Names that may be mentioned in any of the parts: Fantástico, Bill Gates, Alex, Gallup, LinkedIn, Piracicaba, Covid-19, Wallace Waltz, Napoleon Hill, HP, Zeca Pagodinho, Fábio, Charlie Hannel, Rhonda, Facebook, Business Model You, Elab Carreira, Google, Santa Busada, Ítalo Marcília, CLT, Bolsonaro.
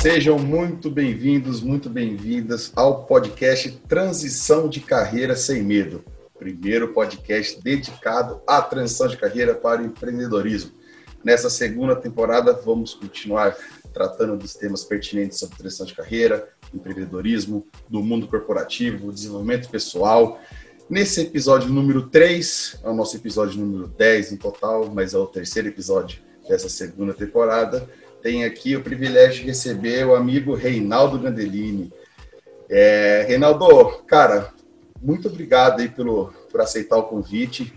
Sejam muito bem-vindas ao podcast Transição de Carreira Sem Medo. Primeiro podcast dedicado à transição de carreira para o empreendedorismo. Nessa segunda temporada, vamos continuar tratando dos temas pertinentes sobre transição de carreira, empreendedorismo, do mundo corporativo, desenvolvimento pessoal. Nesse episódio número 3, é o nosso episódio número 10 no total, mas é o terceiro episódio dessa segunda temporada, tem aqui o privilégio de receber o amigo Reinaldo Gandelini. Reinaldo, cara, muito obrigado aí por aceitar o convite.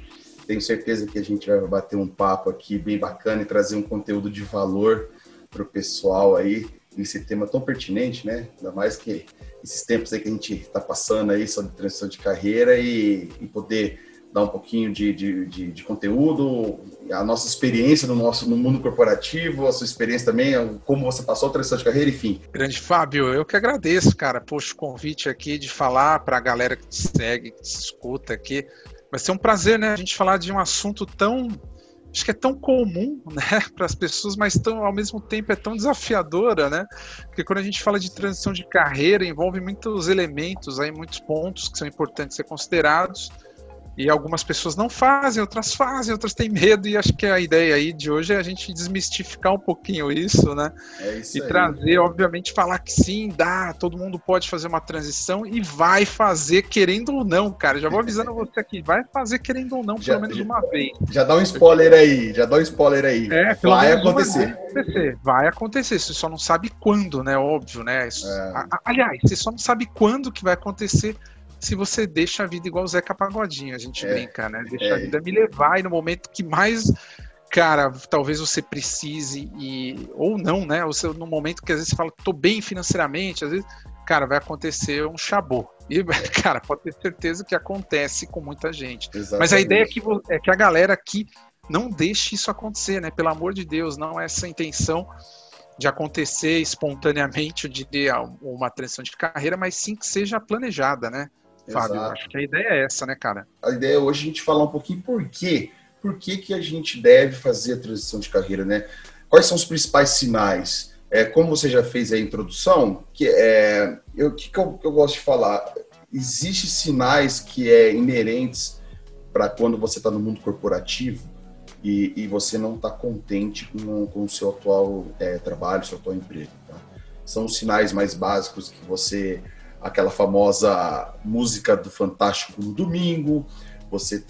Tenho certeza que a gente vai bater um papo aqui bem bacana e trazer um conteúdo de valor para o pessoal aí, nesse tema tão pertinente, né? Ainda mais que esses tempos aí que a gente está passando aí sobre transição de carreira e poder dar um pouquinho de conteúdo, a nossa experiência no mundo corporativo, a sua experiência também, como você passou a transição de carreira, enfim. Grande Fábio, eu que agradeço, cara, poxa, o convite aqui de falar para a galera que te segue, que te escuta aqui. Vai ser um prazer, né, a gente falar de um assunto tão, acho que é tão comum, né, para as pessoas, mas tão, ao mesmo tempo é tão desafiadora, né, porque quando a gente fala de transição de carreira, envolve muitos elementos, aí, muitos pontos que são importantes ser considerados, e algumas pessoas não fazem, outras têm medo, e acho que a ideia aí de hoje é a gente desmistificar um pouquinho isso, né? É isso aí. E trazer, obviamente, falar que sim, dá, todo mundo pode fazer uma transição e vai fazer querendo ou não, cara. Já vou avisando você aqui, vai fazer querendo ou não, já, pelo menos uma vez. Já dá um spoiler aí, vai acontecer. Vai acontecer, você só não sabe quando, né? Óbvio, né? Isso, aliás, você só não sabe quando que vai acontecer. Se você deixa a vida igual o Zeca Pagodinho, a gente brinca, né? Deixa a vida me levar e no momento que mais, cara, talvez você precise ou não, né? Ou você, no momento que às vezes você fala, tô bem financeiramente, às vezes, cara, vai acontecer um xabô. E, cara, pode ter certeza que acontece com muita gente. Exatamente. Mas a ideia é que a galera aqui não deixe isso acontecer, né? Pelo amor de Deus, não é essa a intenção de acontecer espontaneamente, eu diria, uma transição de carreira, mas sim que seja planejada, né? Fábio, acho que a ideia é essa, né, cara? A ideia é hoje a gente falar um pouquinho por que a gente deve fazer a transição de carreira, né? Quais são os principais sinais? Como você já fez a introdução, que eu gosto de falar? Existem sinais que inerentes para quando você está no mundo corporativo e você não está contente com o seu atual trabalho, seu atual emprego, tá? São os sinais mais básicos que você... Aquela famosa música do Fantástico no domingo, você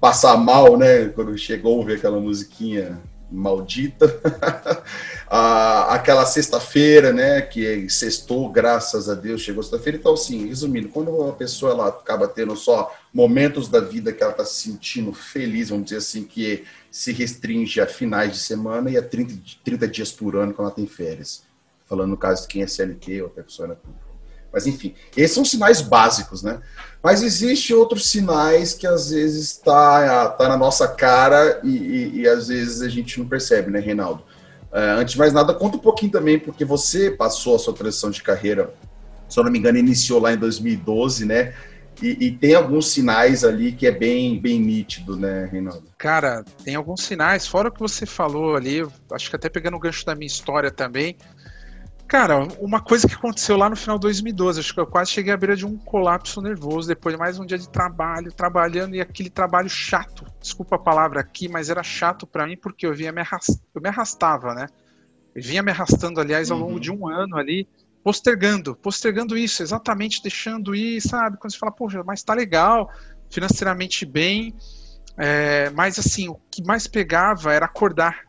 passa mal, né? Quando chegou a ouvir aquela musiquinha maldita. Aquela sexta-feira, né? Que sextou, graças a Deus, chegou sexta-feira. Então, assim, resumindo, quando uma pessoa ela acaba tendo só momentos da vida que ela está se sentindo feliz, vamos dizer assim, que se restringe a finais de semana e a 30 dias por ano quando ela tem férias. Falando no caso de quem é CLT ou até funciona público. Mas, enfim, esses são sinais básicos, né? Mas existem outros sinais que, às vezes, tá na nossa cara e, às vezes, a gente não percebe, né, Reinaldo? Antes de mais nada, conta um pouquinho também, porque você passou a sua transição de carreira, se eu não me engano, iniciou lá em 2012, né? E tem alguns sinais ali que é bem nítido, né, Reinaldo? Cara, tem alguns sinais. Fora o que você falou ali, acho que até pegando o gancho da minha história também, cara, uma coisa que aconteceu lá no final de 2012, acho que eu quase cheguei à beira de um colapso nervoso, depois de mais um dia de trabalho, trabalhando, e aquele trabalho chato, desculpa a palavra aqui, mas era chato pra mim porque eu me arrastava, né? Eu vinha me arrastando, aliás, ao longo de um ano ali, postergando isso, exatamente, deixando ir, sabe? Quando você fala, poxa, mas tá legal, financeiramente bem, mas assim, o que mais pegava era acordar.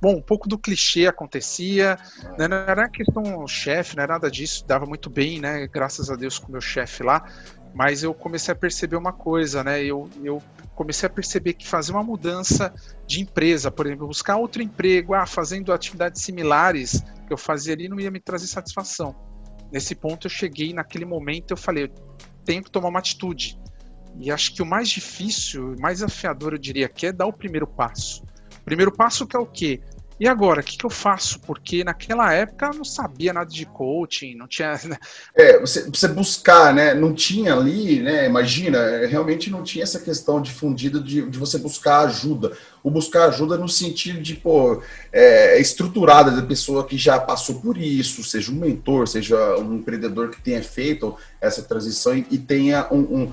Bom, um pouco do clichê acontecia, né? Não era questão chefe, não era nada disso, dava muito bem, né, graças a Deus com o meu chefe lá, mas eu comecei a perceber uma coisa, né, eu comecei a perceber que fazer uma mudança de empresa, por exemplo, buscar outro emprego, fazendo atividades similares que eu fazia ali, não ia me trazer satisfação. Nesse ponto eu cheguei, naquele momento eu falei, eu tenho que tomar uma atitude, e acho que o mais difícil, o mais desafiador eu diria que é dar o primeiro passo. Primeiro passo que é o quê? E agora, o que eu faço? Porque naquela época eu não sabia nada de coaching, não tinha... Você buscar, né? Não tinha ali, né? Imagina, realmente não tinha essa questão difundida de você buscar ajuda. o buscar ajuda no sentido de, pô, estruturada, da pessoa que já passou por isso, seja um mentor, seja um empreendedor que tenha feito essa transição e tenha um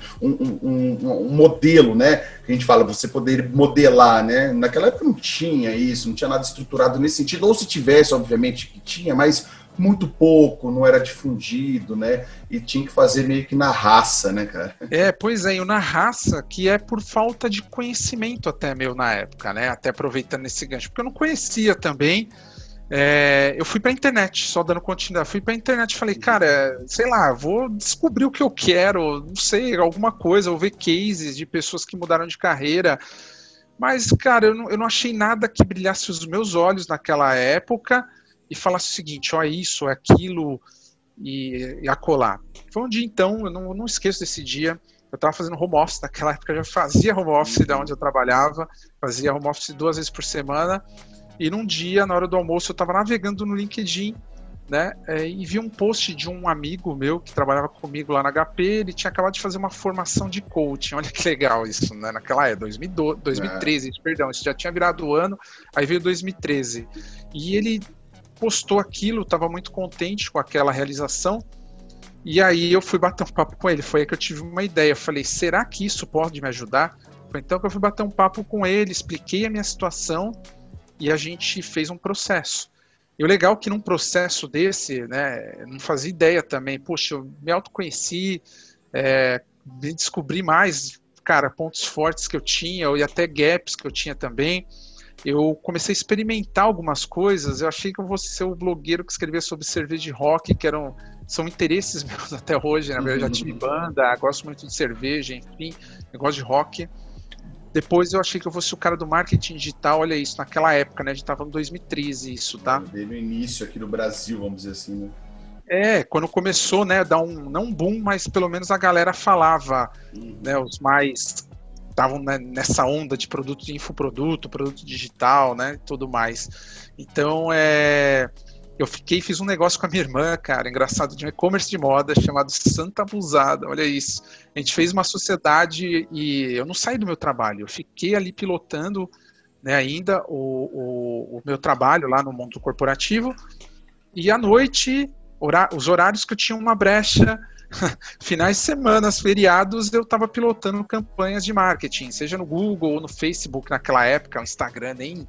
modelo, né? Que a gente fala, você poder modelar, né? Naquela época não tinha isso, não tinha nada estruturado nesse sentido, ou se tivesse, obviamente, que tinha, mas muito pouco, não era difundido, né? E tinha que fazer meio que na raça, né, cara? É, pois é, e na raça, que é por falta de conhecimento até meu na época, né? Até aproveitando esse gancho, porque eu não conhecia também. Eu fui pra internet, só dando continuidade, fui pra internet e falei, cara, sei lá, vou descobrir o que eu quero, não sei, alguma coisa, vou ver cases de pessoas que mudaram de carreira. Mas, cara, eu não achei nada que brilhasse os meus olhos naquela época e falasse o seguinte, ó, isso, aquilo e acolá. Foi um dia, então, eu não esqueço desse dia, eu estava fazendo home office, naquela época eu já fazia home office da onde eu trabalhava, fazia home office 2 vezes por semana, e num dia, na hora do almoço, eu estava navegando no LinkedIn, né, e vi um post de um amigo meu que trabalhava comigo lá na HP, ele tinha acabado de fazer uma formação de coaching, olha que legal isso, né, naquela época, 2013, perdão, isso já tinha virado o ano, aí veio 2013, e ele postou aquilo, estava muito contente com aquela realização, e aí eu fui bater um papo com ele, foi aí que eu tive uma ideia, eu falei, será que isso pode me ajudar? Foi então que eu fui bater um papo com ele, expliquei a minha situação, e a gente fez um processo. E o legal é que num processo desse, né, eu não fazia ideia também, poxa, eu me autoconheci, me descobri mais, cara, pontos fortes que eu tinha, e até gaps que eu tinha também. Eu comecei a experimentar algumas coisas, eu achei que eu fosse ser o blogueiro que escrevia sobre cerveja de rock, que são interesses meus até hoje, né? Eu já tive banda, gosto muito de cerveja, enfim, eu gosto de rock. Depois eu achei que eu fosse o cara do marketing digital, olha isso, naquela época, né? A gente tava em 2013 isso, tá? Bem no início aqui no Brasil, vamos dizer assim, né? Quando começou, né, dar não um boom, mas pelo menos a galera falava, né, os mais estavam nessa onda de produto de infoproduto, produto digital, né, tudo mais. Então, eu fiz um negócio com a minha irmã, cara, engraçado, de um e-commerce de moda chamado Santa Busada, olha isso. A gente fez uma sociedade e eu não saí do meu trabalho, eu fiquei ali pilotando, né, ainda o meu trabalho lá no mundo corporativo, e à noite, os horários que eu tinha uma brecha, finais de semana, feriados, eu estava pilotando campanhas de marketing, seja no Google ou no Facebook naquela época, o Instagram nem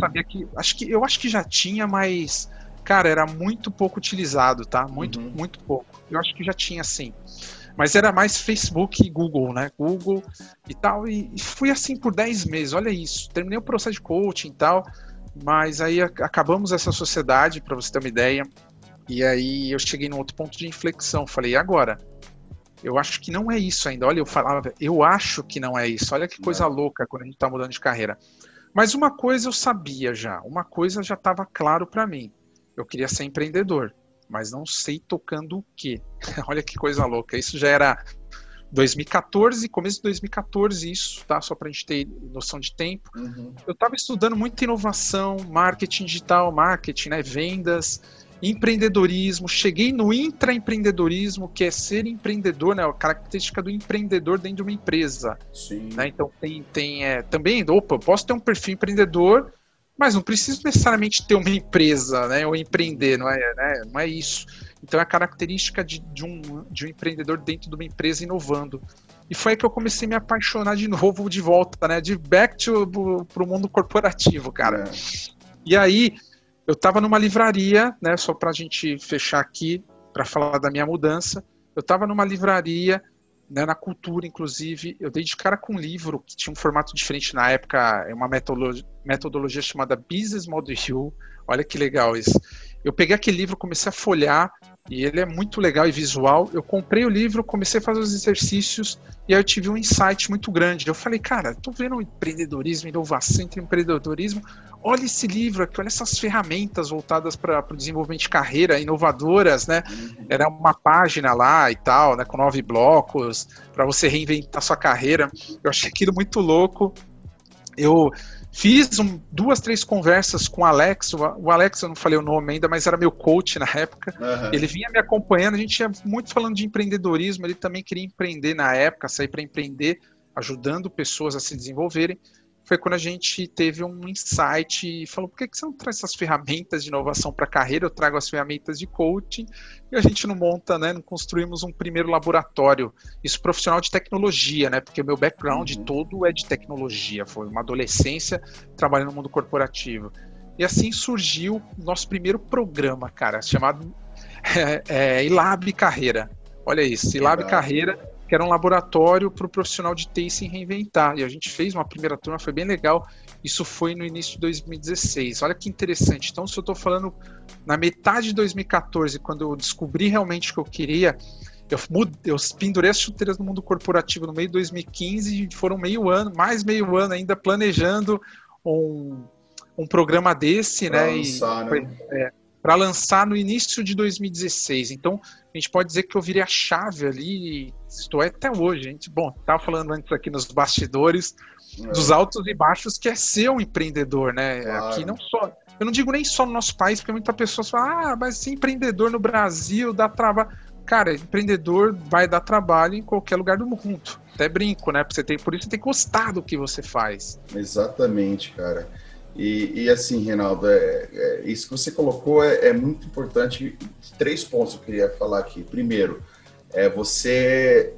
sabia que... Eu acho que já tinha, mas, cara, era muito pouco utilizado, tá? Muito pouco. Eu acho que já tinha, sim. Mas era mais Facebook e Google, né? Google e tal, e fui assim por 10 meses, olha isso. Terminei o processo de coaching e tal, mas aí acabamos essa sociedade, para você ter uma ideia. E aí eu cheguei num outro ponto de inflexão, falei, e agora? Eu acho que não é isso ainda, olha, eu falava, eu acho que não é isso, olha que coisa louca quando a gente tá mudando de carreira. Mas uma coisa eu sabia já, uma coisa já estava claro para mim, eu queria ser empreendedor, mas não sei tocando o quê. Olha que coisa louca, isso já era 2014, começo de 2014 isso, tá? Só pra gente ter noção de tempo. Eu tava estudando muita inovação, marketing digital, marketing, né, vendas, empreendedorismo, cheguei no intraempreendedorismo, que é ser empreendedor, né, a característica do empreendedor dentro de uma empresa. Sim. Né, então tem também, opa, eu posso ter um perfil empreendedor, mas não preciso necessariamente ter uma empresa, né, ou empreender, não é isso. Então é a característica de um empreendedor dentro de uma empresa inovando. E foi aí que eu comecei a me apaixonar de novo, de volta, né, de back pro mundo corporativo, cara. E aí... eu estava numa livraria, né, só para a gente fechar aqui, para falar da minha mudança. Eu estava numa livraria, né, na Cultura, inclusive. Eu dei de cara com um livro que tinha um formato diferente na época, é uma metodologia chamada Business Model You. Olha que legal isso. Eu peguei aquele livro, comecei a folhear, e ele é muito legal e visual. Eu comprei o livro, comecei a fazer os exercícios, e aí eu tive um insight muito grande. Eu falei, cara, tô vendo empreendedorismo, inovação entre empreendedorismo. Olha esse livro aqui, olha essas ferramentas voltadas para o desenvolvimento de carreira, inovadoras, né? Era uma página lá e tal, né, com 9 blocos, para você reinventar sua carreira. Eu achei aquilo muito louco. Eu fiz 2, 3 conversas com o Alex. O Alex, eu não falei o nome ainda, mas era meu coach na época. Ele vinha me acompanhando, a gente ia muito falando de empreendedorismo, ele também queria empreender na época, sair para empreender. ajudando pessoas a se desenvolverem, foi quando a gente teve um insight e falou, por que você não traz essas ferramentas de inovação para a carreira? Eu trago as ferramentas de coaching e a gente não monta, né, não construímos um primeiro laboratório. Isso profissional de tecnologia, né, porque o meu background todo é de tecnologia, foi uma adolescência trabalhando no mundo corporativo. E assim surgiu o nosso primeiro programa, cara, chamado Elab Carreira. Olha isso, Elab Carreira, que era um laboratório para o profissional de TI se reinventar. E a gente fez uma primeira turma, foi bem legal. Isso foi no início de 2016. Olha que interessante. Então, se eu estou falando na metade de 2014, quando eu descobri realmente o que eu queria, eu pendurei as chuteiras no mundo corporativo no meio de 2015 e foram meio ano, mais meio ano ainda planejando um programa desse, pra lançar, para lançar no início de 2016. Então, a gente pode dizer que eu virei a chave ali, estou até hoje, gente. Bom, estava falando antes aqui nos bastidores, dos altos e baixos, que é ser um empreendedor, né? Claro. Aqui não só, eu não digo nem só no nosso país, porque muita pessoa fala, ah, mas ser empreendedor no Brasil dá trabalho. Cara, empreendedor vai dar trabalho em qualquer lugar do mundo. Até brinco, né? Por isso você tem que gostar do que você faz. Exatamente, cara. E assim, Reinaldo, isso que você colocou é muito importante. Três pontos eu queria falar aqui. Primeiro, é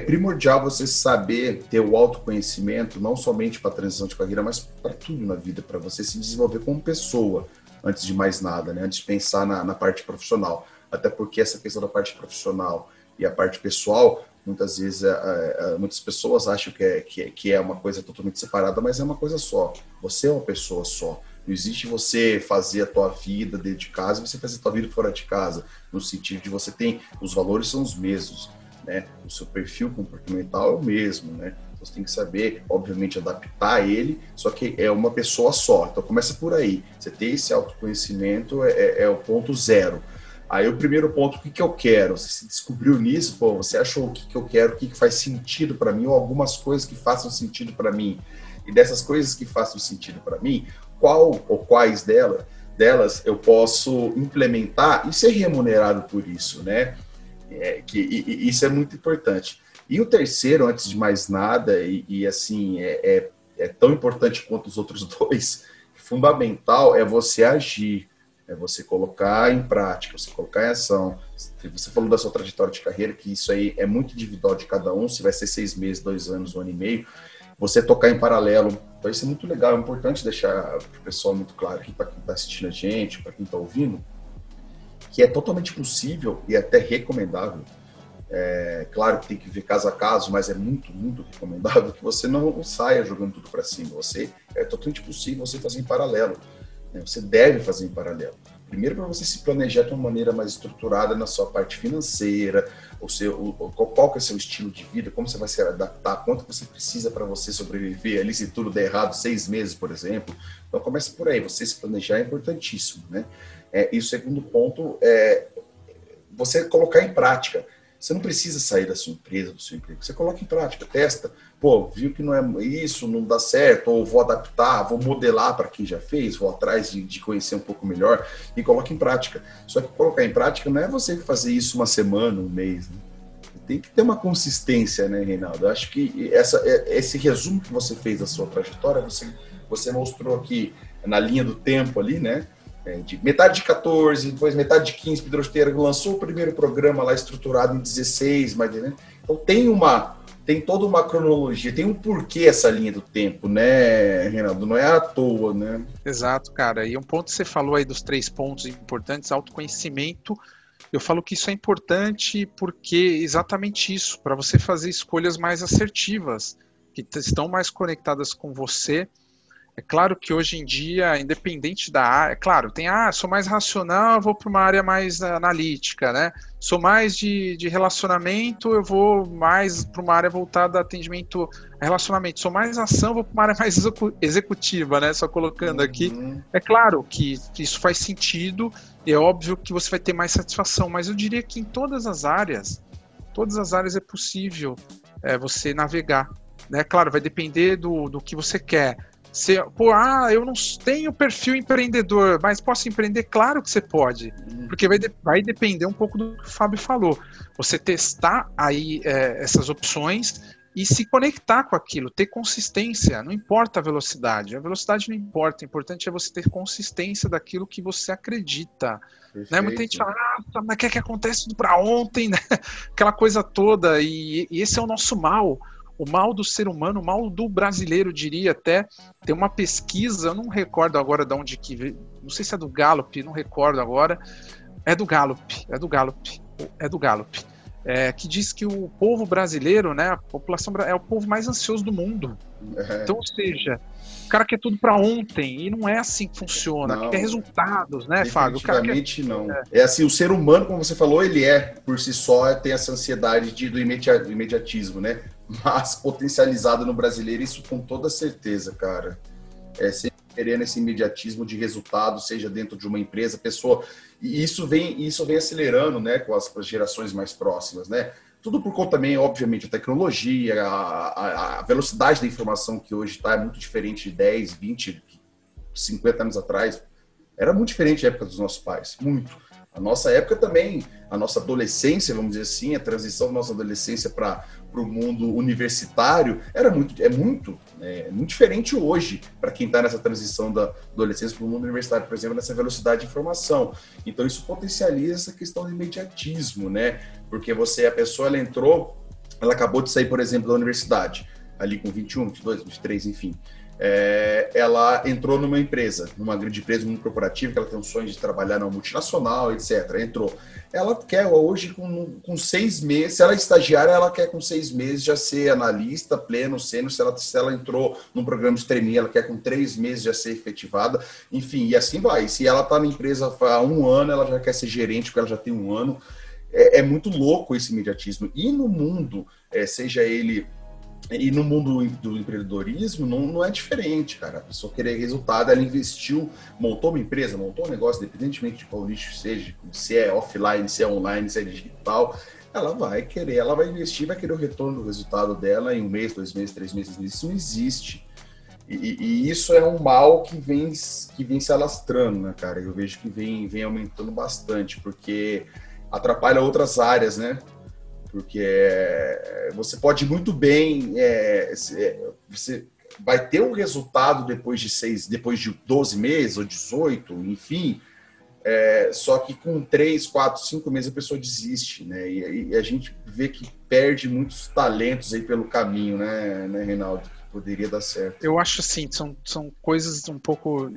primordial você saber ter o autoconhecimento, não somente para a transição de carreira, mas para tudo na vida, para você se desenvolver como pessoa, antes de mais nada, né? Antes de pensar na parte profissional. Até porque essa questão da parte profissional e a parte pessoal, muitas vezes, muitas pessoas acham que é uma coisa totalmente separada, mas é uma coisa só. Você é uma pessoa só. Não existe você fazer a tua vida dentro de casa e você fazer a tua vida fora de casa, no sentido de você tem... Os valores são os mesmos, né? O seu perfil comportamental é o mesmo, né? Você tem que saber, obviamente, adaptar ele, só que é uma pessoa só. Então, começa por aí. Você ter esse autoconhecimento é o ponto zero. Aí o primeiro ponto, o que eu quero? Você se descobriu nisso, pô, você achou o que eu quero, o que faz sentido para mim, ou algumas coisas que façam sentido para mim. E dessas coisas que façam sentido para mim, qual ou quais delas eu posso implementar e ser remunerado por isso, né? Isso é muito importante. E o terceiro, antes de mais nada, assim, é tão importante quanto os outros dois, fundamental é você agir. É você colocar em prática, você colocar em ação. Você falou da sua trajetória de carreira, que isso aí é muito individual de cada um, se vai ser 6 meses, 2 anos, 1 ano e meio, você tocar em paralelo. Então isso é muito legal, é importante deixar para o pessoal muito claro aqui, para quem está assistindo a gente, para quem está ouvindo, que é totalmente possível e até recomendável. Claro que tem que ver caso a caso, mas é muito, muito recomendável que você não saia jogando tudo para cima. É totalmente possível você fazer em paralelo. Você deve fazer em paralelo. Primeiro, para você se planejar de uma maneira mais estruturada na sua parte financeira, qual que é o seu estilo de vida, como você vai se adaptar, quanto você precisa para você sobreviver ali se tudo der errado, 6 meses, por exemplo. Então, começa por aí. Você se planejar é importantíssimo, né? E o segundo ponto é você colocar em prática. Você não precisa sair da sua empresa, do seu emprego. Você coloca em prática, testa. Pô, viu que não é isso, não dá certo, ou vou adaptar, vou modelar para quem já fez, vou atrás de conhecer um pouco melhor e coloca em prática. Só que colocar em prática não é você fazer isso uma semana, um mês. Né? Tem que ter uma consistência, né, Reinaldo? Eu acho que esse resumo que você fez da sua trajetória, você mostrou aqui na linha do tempo ali, né? De metade de 14, depois metade de 15, Pedro Esteira lançou o primeiro programa lá estruturado em 16, mas, né? Então tem toda uma cronologia, tem um porquê essa linha do tempo, né, Reinaldo? Não é à toa, né? Exato, cara. E um ponto que você falou aí dos 3 pontos importantes, autoconhecimento, eu falo que isso é importante porque exatamente isso, para você fazer escolhas mais assertivas, que estão mais conectadas com você. É claro que hoje em dia, independente da área, é claro, tem, sou mais racional, vou para uma área mais analítica, né? Sou mais de relacionamento, eu vou mais para uma área voltada a atendimento a relacionamento. Sou mais ação, vou para uma área mais executiva, né? Só colocando aqui. É claro que isso faz sentido, e é óbvio que você vai ter mais satisfação, mas eu diria que em todas as áreas é possível você navegar, né? Claro, vai depender do que você quer. Você, eu não tenho perfil empreendedor, mas posso empreender? Claro que você pode, porque vai depender um pouco do que o Fábio falou. Você testar aí essas opções e se conectar com aquilo, ter consistência, não importa a velocidade não importa, o importante é você ter consistência daquilo que você acredita. Né? Muita gente fala, ah, mas quer que aconteça tudo para ontem, né? Aquela coisa toda, e esse é o nosso mal, o mal do ser humano, o mal do brasileiro, diria até. Tem uma pesquisa, eu não recordo agora de onde que veio, não sei se é do Gallup, não recordo agora, é do Gallup. Que diz que o povo brasileiro, né, a população é o povo mais ansioso do mundo. É. Então, ou seja, o cara quer tudo para ontem, e não é assim que funciona, não. Quer resultados, né, Fábio? Definitivamente não. É assim, o ser humano, como você falou, ele é, por si só, tem essa ansiedade do imediatismo, né? Mas potencializado no brasileiro, isso com toda certeza, cara. É sempre querendo esse imediatismo de resultado, seja dentro de uma empresa, pessoa... E isso vem acelerando, né, com as gerações mais próximas, né? Tudo por conta também, obviamente, a tecnologia, a velocidade da informação que hoje está é muito diferente de 10, 20, 50 anos atrás. Era muito diferente a época dos nossos pais, muito. A nossa época também, a nossa adolescência, vamos dizer assim, a transição da nossa adolescência para o mundo universitário é muito diferente hoje para quem está nessa transição da adolescência para o mundo universitário, por exemplo, nessa velocidade de informação. Então isso potencializa essa questão de imediatismo, né? Porque a pessoa, ela entrou, ela acabou de sair, por exemplo, da universidade, ali com 21, 22, 23, enfim. Ela entrou numa empresa, numa grande empresa, num corporativo, que ela tem o sonho de trabalhar numa multinacional, etc. Entrou. Ela quer hoje, com 6 meses, se ela é estagiária, ela quer com 6 meses já ser analista, pleno, sênior. Se ela entrou num programa de trainee, ela quer com 3 meses já ser efetivada. Enfim, e assim vai. Se ela está na empresa há 1 ano, ela já quer ser gerente, porque ela já tem 1 ano. É muito louco esse imediatismo. E no mundo, seja ele... E no mundo do empreendedorismo não é diferente, cara. A pessoa querer resultado, ela investiu, montou uma empresa, montou um negócio, independentemente de qual nicho seja, se é offline, se é online, se é digital, ela vai investir, vai querer o retorno do resultado dela em 1 mês, 2 meses, 3 meses. Isso não existe. E isso é um mal que vem se alastrando, né, cara? Eu vejo que vem aumentando bastante, porque atrapalha outras áreas, né? Porque você pode muito bem, você vai ter um resultado depois de 12 meses ou 18, enfim, só que com 3, 4, 5 meses a pessoa desiste, né? E a gente vê que perde muitos talentos aí pelo caminho, né, Reinaldo? Poderia dar certo. Eu acho assim, são coisas um pouco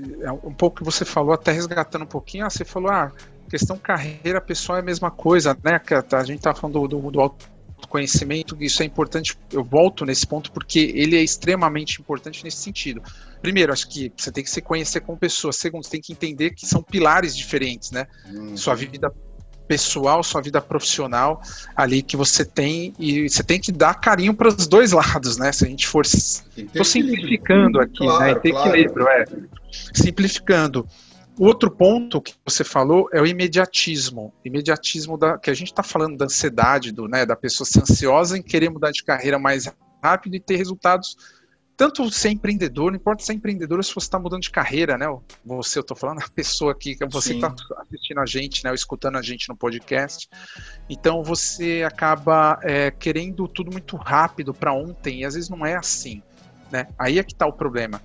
que você falou, até resgatando um pouquinho, você falou, questão carreira pessoal é a mesma coisa, né? A gente tá falando do autoconhecimento, isso é importante, eu volto nesse ponto porque ele é extremamente importante nesse sentido. Primeiro, acho que você tem que se conhecer como pessoa. Segundo, você tem que entender que são pilares diferentes, né? Sua vida pessoal, sua vida profissional ali que você tem, e você tem que dar carinho para os dois lados, né? Se a gente for... Estou simplificando aqui, claro, né? Tem equilíbrio, Simplificando. O outro ponto que você falou é o imediatismo. Que a gente está falando da ansiedade, da pessoa ser ansiosa em querer mudar de carreira mais rápido e ter resultados. Tanto ser empreendedor, não importa ser empreendedor se você está mudando de carreira, né? Eu estou falando a pessoa aqui, que você está assistindo a gente, né? Ou escutando a gente no podcast. Então você acaba querendo tudo muito rápido para ontem, e às vezes não é assim, né? Aí é que está o problema.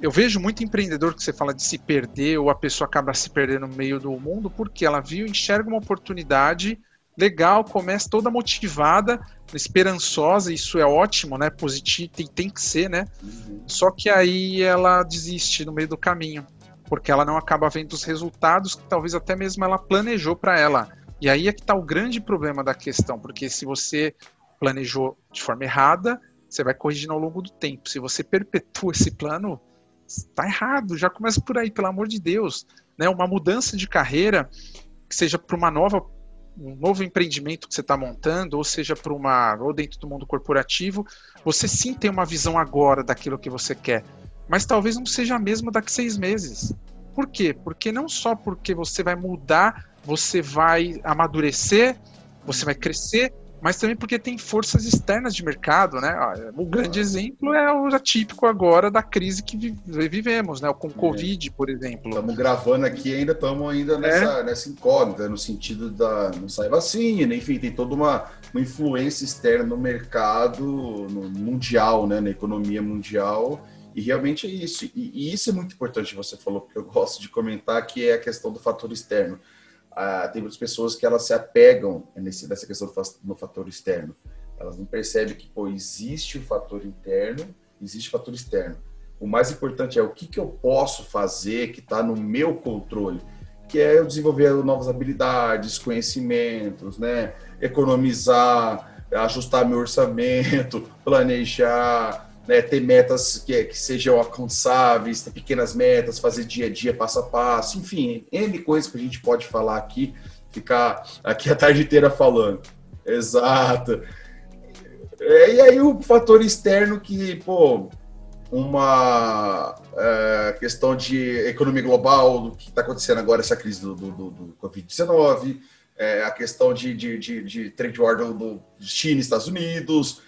Eu vejo muito empreendedor que você fala de se perder, ou a pessoa acaba se perdendo no meio do mundo, porque ela enxerga uma oportunidade legal, começa toda motivada, esperançosa, isso é ótimo, né? Positivo, tem que ser, né? Uhum. Só que aí ela desiste no meio do caminho, porque ela não acaba vendo os resultados que talvez até mesmo ela planejou para ela. E aí é que está o grande problema da questão, porque se você planejou de forma errada, você vai corrigindo ao longo do tempo. Se você perpetua esse plano, está errado. Já começa por aí, pelo amor de Deus. Né? Uma mudança de carreira, que seja para um novo empreendimento que você está montando, ou seja para ou dentro do mundo corporativo, você sim tem uma visão agora daquilo que você quer. Mas talvez não seja a mesma daqui a 6 meses. Por quê? Porque não só porque você vai mudar, você vai amadurecer, você vai crescer, mas também porque tem forças externas de mercado, né? O grande exemplo é o atípico agora da crise que vivemos, né? Com o Covid, por exemplo. Estamos gravando aqui ainda, estamos ainda nessa incógnita, no sentido da não sair vacina, enfim, tem toda uma influência externa no mercado mundial, né? Na economia mundial. E realmente é isso. E isso é muito importante, você falou, porque eu gosto de comentar, que é a questão do fator externo. Tem muitas pessoas que elas se apegam nessa questão do fator externo. Elas não percebem que, existe o fator interno, existe o fator externo. O mais importante é o que eu posso fazer que está no meu controle, que é eu desenvolver novas habilidades, conhecimentos, né? Economizar, ajustar meu orçamento, planejar, né? Ter metas que sejam alcançáveis, ter pequenas metas, fazer dia a dia, passo a passo, enfim, N coisas que a gente pode falar aqui, ficar aqui a tarde inteira falando. Exato. E aí o fator externo que, uma questão de economia global, do que está acontecendo agora, essa crise do Covid-19, a questão de trade war do China e Estados Unidos,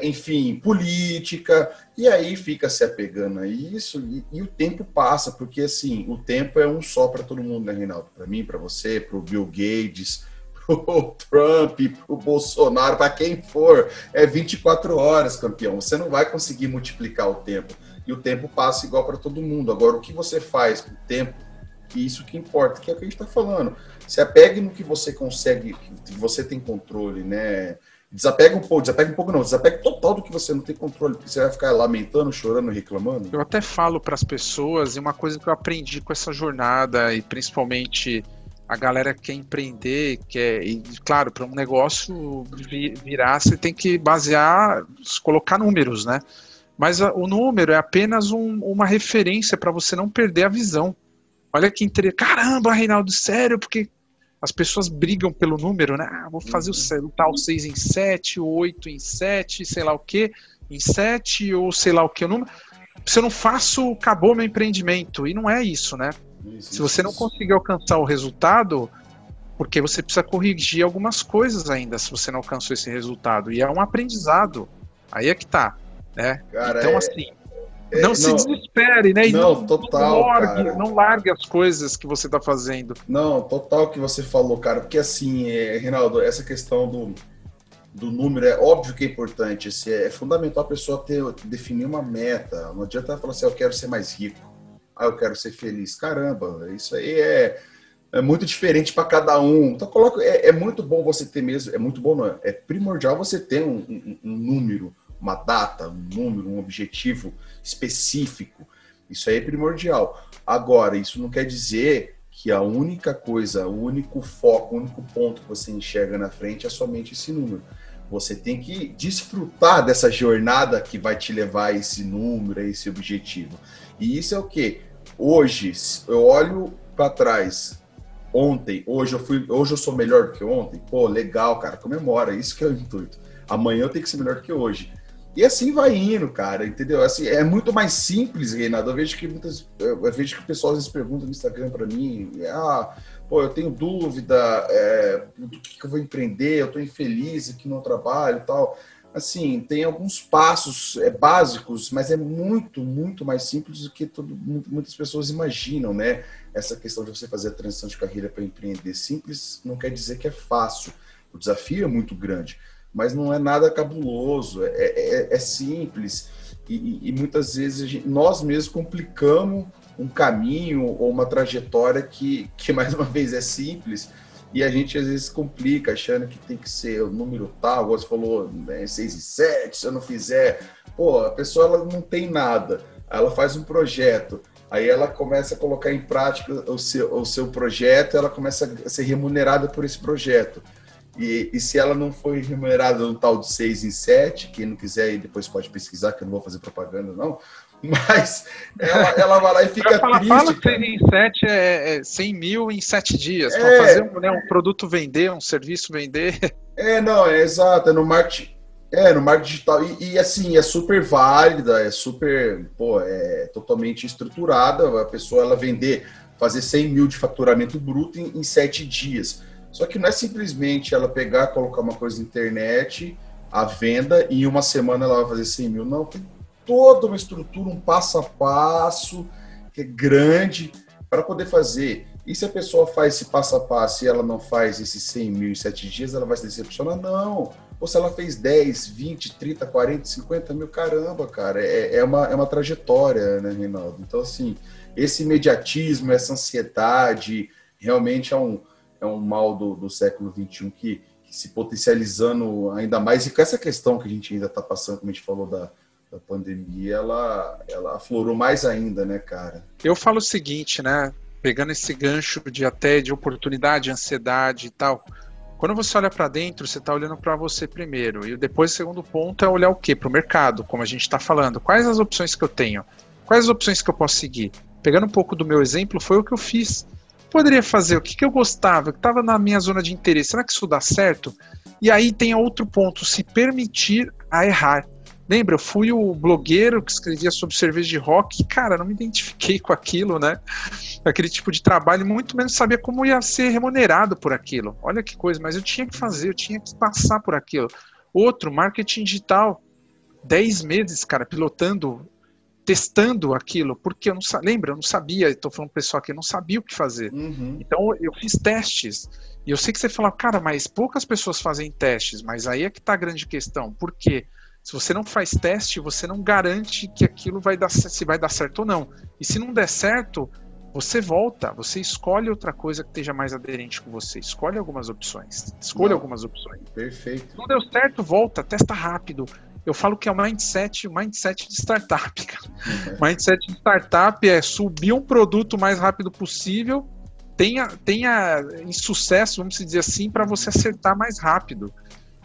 enfim, política, e aí fica se apegando a isso, e o tempo passa, porque assim, o tempo é um só para todo mundo, né, Reinaldo? Para mim, para você, para o Bill Gates, para o Trump, para o Bolsonaro, para quem for, é 24 horas, campeão, você não vai conseguir multiplicar o tempo, e o tempo passa igual para todo mundo. Agora, o que você faz com o tempo, isso que importa, que é o que a gente está falando, se apegue no que você consegue, que você tem controle, né? Desapega total do que você não tem controle, porque você vai ficar lamentando, chorando, reclamando. Eu até falo para as pessoas, e uma coisa que eu aprendi com essa jornada, e principalmente a galera que quer empreender, e claro, para um negócio virar, você tem que colocar números, né? Mas o número é apenas uma referência para você não perder a visão. Olha que interessante. Caramba, Reinaldo, sério, porque as pessoas brigam pelo número, né? Vou fazer o tal 6 em 7, o 8 em 7, sei lá o que, em 7, ou sei lá o que o número. Se eu não faço, acabou meu empreendimento. E não é isso, né? Se você não conseguir alcançar o resultado, porque você precisa corrigir algumas coisas ainda, se você não alcançou esse resultado. E é um aprendizado. Aí é que tá, né? Cara, então, assim, não se desespere, né? Não largue as coisas que você está fazendo. Não, total que você falou, cara. Porque assim, Reinaldo, essa questão do número é óbvio que é importante. Assim, é fundamental a pessoa definir uma meta. Não adianta ela falar assim, eu quero ser mais rico. Eu quero ser feliz. Caramba, isso aí é muito diferente para cada um. Então, é muito bom você ter mesmo. É muito bom, não é? É primordial você ter um número, uma data, um número, um objetivo específico. Isso aí é primordial. Agora, isso não quer dizer que a única coisa, o único foco, o único ponto que você enxerga na frente é somente esse número. Você tem que desfrutar dessa jornada que vai te levar a esse número, a esse objetivo. E isso é o quê? Hoje, eu olho para trás. Ontem, hoje eu sou melhor do que ontem. Legal, cara, comemora. Isso que é o intuito. Amanhã eu tenho que ser melhor do que hoje. E assim vai indo, cara, entendeu? Assim, é muito mais simples, Reinaldo. Eu vejo que o pessoal às vezes pergunta no Instagram para mim, eu tenho dúvida do que eu vou empreender, eu tô infeliz aqui no trabalho e tal. Assim, tem alguns passos básicos, mas é muito, muito mais simples do que muitas pessoas imaginam, né? Essa questão de você fazer a transição de carreira para empreender simples não quer dizer que é fácil. O desafio é muito grande, mas não é nada cabuloso, é simples. E muitas vezes nós mesmos complicamos um caminho ou uma trajetória que, mais uma vez, é simples, e a gente às vezes complica, achando que tem que ser o número tal, você falou, né, 6 e 7, se eu não fizer... a pessoa ela não tem nada, ela faz um projeto, aí ela começa a colocar em prática o seu projeto, ela começa a ser remunerada por esse projeto. E se ela não foi remunerada no tal de 6 em 7, quem não quiser aí depois pode pesquisar, que eu não vou fazer propaganda não, mas ela vai lá e fica triste. Fala 6 em 7 é 100 mil em 7 dias, para fazer um produto vender, um serviço vender. Exato, no marketing digital. E assim, é super válida, é super, é totalmente estruturada, a pessoa ela fazer 100 mil de faturamento bruto em 7 dias. Só que não é simplesmente ela pegar, colocar uma coisa na internet, a venda, e em uma semana ela vai fazer 100 mil. Não, tem toda uma estrutura, um passo a passo, que é grande, para poder fazer. E se a pessoa faz esse passo a passo e ela não faz esses 100 mil em 7 dias, ela vai se decepcionar? Não. Ou se ela fez 10, 20, 30, 40, 50 mil, caramba, cara, é uma trajetória, né, Reinaldo? Então, assim, esse imediatismo, essa ansiedade, realmente é um mal do século XXI que se potencializando ainda mais. E com essa questão que a gente ainda está passando, como a gente falou da pandemia, ela aflorou mais ainda, né, cara? Eu falo o seguinte, né, pegando esse gancho de oportunidade, ansiedade e tal. Quando você olha para dentro, você está olhando para você primeiro. E depois, o segundo ponto é olhar o quê? Para o mercado, como a gente está falando. Quais as opções que eu tenho? Quais as opções que eu posso seguir? Pegando um pouco do meu exemplo, foi o que eu fiz. Poderia fazer o que eu gostava, que estava na minha zona de interesse. Será que isso dá certo? E aí tem outro ponto, se permitir a errar. Lembra, eu fui o blogueiro que escrevia sobre cerveja de rock, cara, não me identifiquei com aquilo, né? Aquele tipo de trabalho, muito menos sabia como ia ser remunerado por aquilo. Olha que coisa, mas eu tinha que fazer, eu tinha que passar por aquilo. Outro, marketing digital, 10 meses, cara, pilotando, testando aquilo, porque eu não sabia, lembra, eu não sabia, estou falando pro pessoal aqui, eu não sabia o que fazer. Uhum. Então, eu fiz testes. E eu sei que você fala, cara, mas poucas pessoas fazem testes, mas aí é que tá a grande questão. Por quê? Se você não faz teste, você não garante que aquilo vai dar certo ou não. E se não der certo, você volta, você escolhe outra coisa que esteja mais aderente com você. Escolhe algumas opções. Perfeito. Não deu certo, volta, testa rápido. Eu falo que é o mindset de startup, cara. Uhum. Mindset de startup é subir um produto o mais rápido possível, tenha sucesso, vamos dizer assim, para você acertar mais rápido.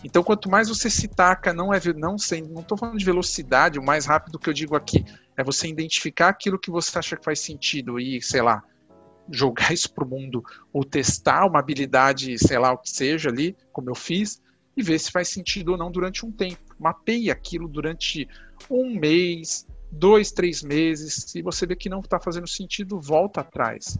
Então, quanto mais você se taca, não estou falando de velocidade, o mais rápido que eu digo aqui, é você identificar aquilo que você acha que faz sentido e, sei lá, jogar isso para o mundo, ou testar uma habilidade, sei lá, o que seja ali, como eu fiz, e ver se faz sentido ou não durante um tempo. Mapeie aquilo durante um mês, 2, 3 meses, se você vê que não está fazendo sentido, volta atrás.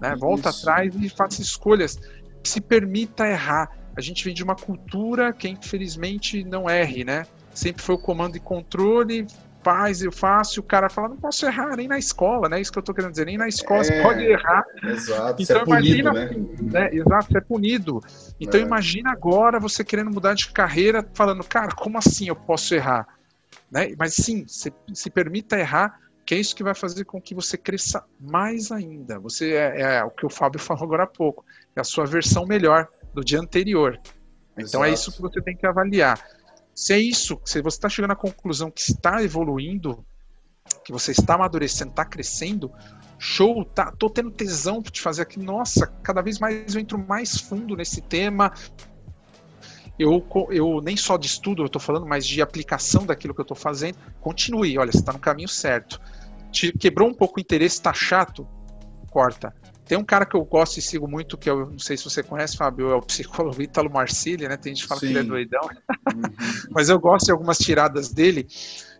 Né? Volta atrás e faça escolhas. Se permita errar. A gente vem de uma cultura que, infelizmente, não erre, né? Sempre foi o comando e controle, faz, eu faço, e o cara fala, não posso errar nem na escola, né? Isso que eu tô querendo dizer, nem na escola você pode errar. Exato, então, imagina, é punido, né? Exato, você é punido. Então, imagina agora você querendo mudar de carreira, falando, cara, como assim eu posso errar? Né? Mas, sim, se permita errar, que é isso que vai fazer com que você cresça mais ainda. Você é o que o Fábio falou agora há pouco, é a sua versão melhor do dia anterior. Então, é isso que você tem que avaliar. Se é isso, se você está chegando à conclusão que está evoluindo, que você está amadurecendo, está crescendo, show, tô tendo tesão de fazer aqui, nossa, cada vez mais eu entro mais fundo nesse tema, eu nem só de estudo eu estou falando, mas de aplicação daquilo que eu estou fazendo, continue, olha, você está no caminho certo. Te quebrou um pouco o interesse, está chato? Corta. Tem um cara que eu gosto e sigo muito, que eu não sei se você conhece, Fábio, é o psicólogo Ítalo Marcília, né? Tem gente que fala, sim, que ele é doidão. Uhum. Mas eu gosto de algumas tiradas dele.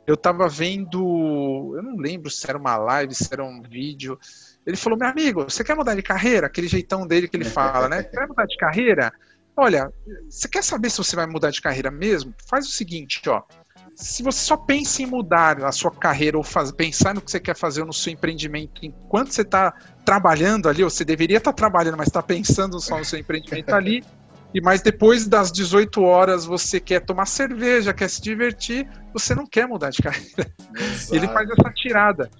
Eu tava vendo, eu não lembro se era uma live, se era um vídeo. Ele falou, meu amigo, você quer mudar de carreira? Aquele jeitão dele que ele fala, né? Quer mudar de carreira? Olha, você quer saber se você vai mudar de carreira mesmo? Faz o seguinte, ó. Se você só pensa em mudar a sua carreira ou pensar no que você quer fazer ou no seu empreendimento enquanto você está trabalhando ali, ou você deveria estar trabalhando, mas está pensando só no seu empreendimento ali, mas depois das 18 horas você quer tomar cerveja, quer se divertir, você não quer mudar de carreira. Exato. Ele faz essa tirada.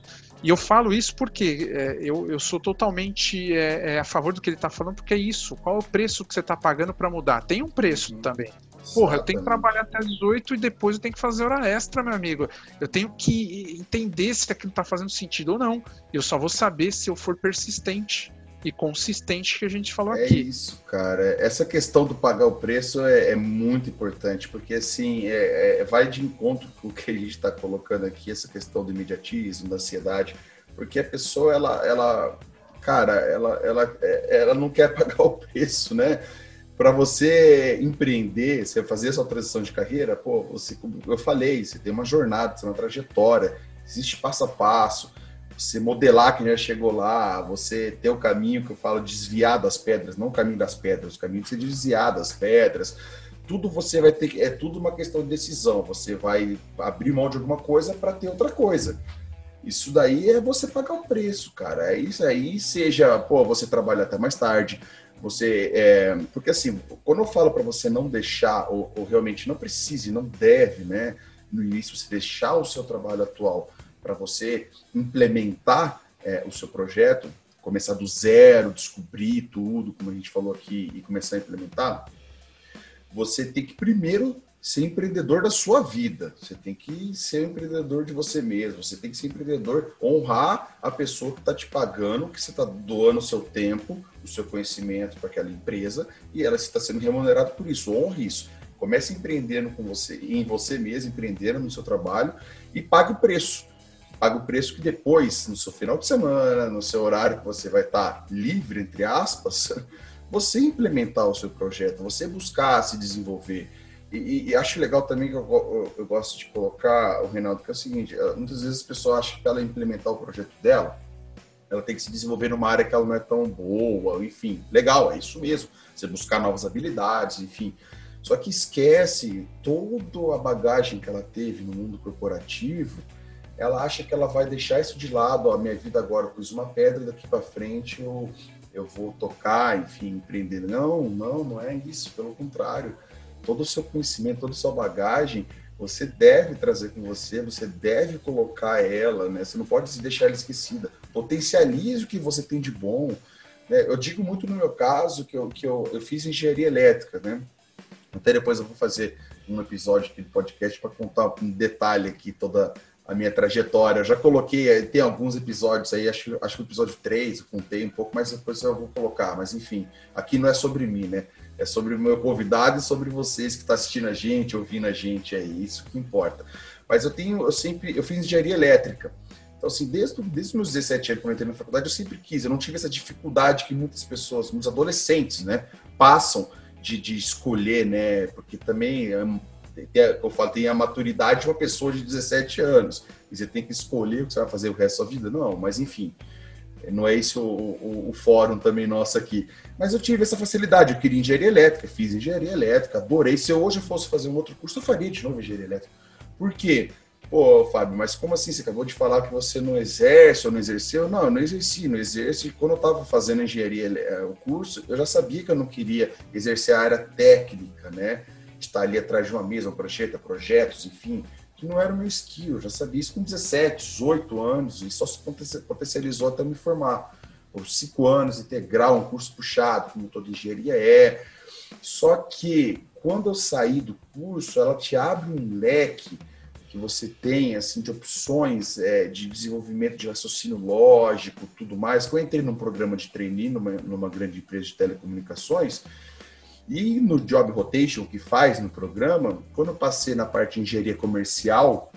E eu falo isso porque eu sou totalmente a favor do que ele está falando, porque é isso. Qual é o preço que você está pagando para mudar? Tem um preço também. Porra, eu tenho que trabalhar até as 18 e depois eu tenho que fazer hora extra, meu amigo. Eu tenho que entender se aquilo tá fazendo sentido ou não. Eu só vou saber se eu for persistente e consistente, que a gente falou aqui. É isso, cara. Essa questão do pagar o preço é muito importante, porque assim, vai de encontro com o que a gente tá colocando aqui, essa questão do imediatismo, da ansiedade, porque a pessoa, ela não quer pagar o preço, né? Para você empreender, você fazer a sua transição de carreira, pô, você, como eu falei, você tem uma jornada, você tem uma trajetória, existe passo a passo. você modelar quem já chegou lá, você ter o caminho que eu falo, desviar das pedras, não o caminho das pedras, o caminho de você desviar das pedras. Tudo você vai ter, é tudo uma questão de decisão, você vai abrir mão de alguma coisa para ter outra coisa. Isso daí é você pagar o preço, cara. É isso aí, seja, pô, você trabalha até mais tarde, você, porque assim, quando eu falo para você não deixar, ou realmente não precise, não deve, né, no início, você deixar o seu trabalho atual para você implementar o seu projeto, começar do zero, descobrir tudo, como a gente falou aqui, e começar a implementar, você tem que primeiro ser empreendedor da sua vida, você tem que ser empreendedor de você mesmo, você tem que ser empreendedor, honrar a pessoa que está te pagando, que você está doando o seu tempo, o seu conhecimento para aquela empresa, e ela está sendo remunerada por isso, honre isso. Comece empreendendo com você, em você mesmo, empreendendo no seu trabalho e pague o preço. Pague o preço que depois, no seu final de semana, no seu horário que você vai estar livre, entre aspas, você implementar o seu projeto, você buscar se desenvolver. E acho legal também que eu gosto de colocar, o Reinaldo, que é o seguinte, muitas vezes a pessoa acha que para ela implementar o projeto dela, ela tem que se desenvolver numa área que ela não é tão boa, enfim, legal, é isso mesmo, você buscar novas habilidades, enfim. Só que esquece toda a bagagem que ela teve no mundo corporativo, ela acha que ela vai deixar isso de lado, ó, minha vida agora eu pus uma pedra, daqui para frente eu vou tocar, enfim, empreender. Não é isso, pelo contrário. Todo o seu conhecimento, toda a sua bagagem, você deve trazer com você, você deve colocar ela, né? Você não pode se deixar ela esquecida. Potencialize o que você tem de bom. Né? Eu digo muito no meu caso que eu fiz engenharia elétrica, né? Até depois eu vou fazer um episódio aqui do podcast para contar um detalhe aqui toda a minha trajetória. Eu já coloquei, tem alguns episódios aí, acho que o episódio 3 eu contei um pouco, mas depois eu vou colocar. Mas enfim, aqui não é sobre mim, né? É sobre o meu convidado e sobre vocês que estão assistindo a gente, ouvindo a gente, é isso que importa. Mas eu fiz engenharia elétrica. Então, assim, desde os meus 17 anos, quando eu entrei na faculdade, eu sempre quis, eu não tive essa dificuldade que muitas pessoas, muitos adolescentes, né, passam de escolher, né? Porque também, eu falo, tem a maturidade de uma pessoa de 17 anos, e você tem que escolher o que você vai fazer o resto da sua vida? Não, mas enfim, não é esse o fórum também nosso aqui. Mas eu tive essa facilidade, eu queria engenharia elétrica, fiz engenharia elétrica, adorei. Se eu hoje fosse fazer um outro curso, eu faria de novo engenharia elétrica. Por quê? Pô, Fábio, mas como assim? Você acabou de falar que você não exerce ou não exerceu? Não, eu não exerci, não exerço. Quando eu estava fazendo engenharia, o curso, eu já sabia que eu não queria exercer a área técnica, né? Estar ali atrás de uma mesa, uma prancheta, projetos, enfim, que não era o meu skill. Eu já sabia isso com 17, 18 anos e só se potencializou até eu me formar. Por 5 anos, integral, um curso puxado, como toda engenharia é. Só que quando eu saí do curso, ela te abre um leque que você tem, assim, de opções de desenvolvimento de raciocínio lógico, tudo mais. Eu entrei num programa de trainee numa grande empresa de telecomunicações e no job rotation que faz no programa, quando eu passei na parte de engenharia comercial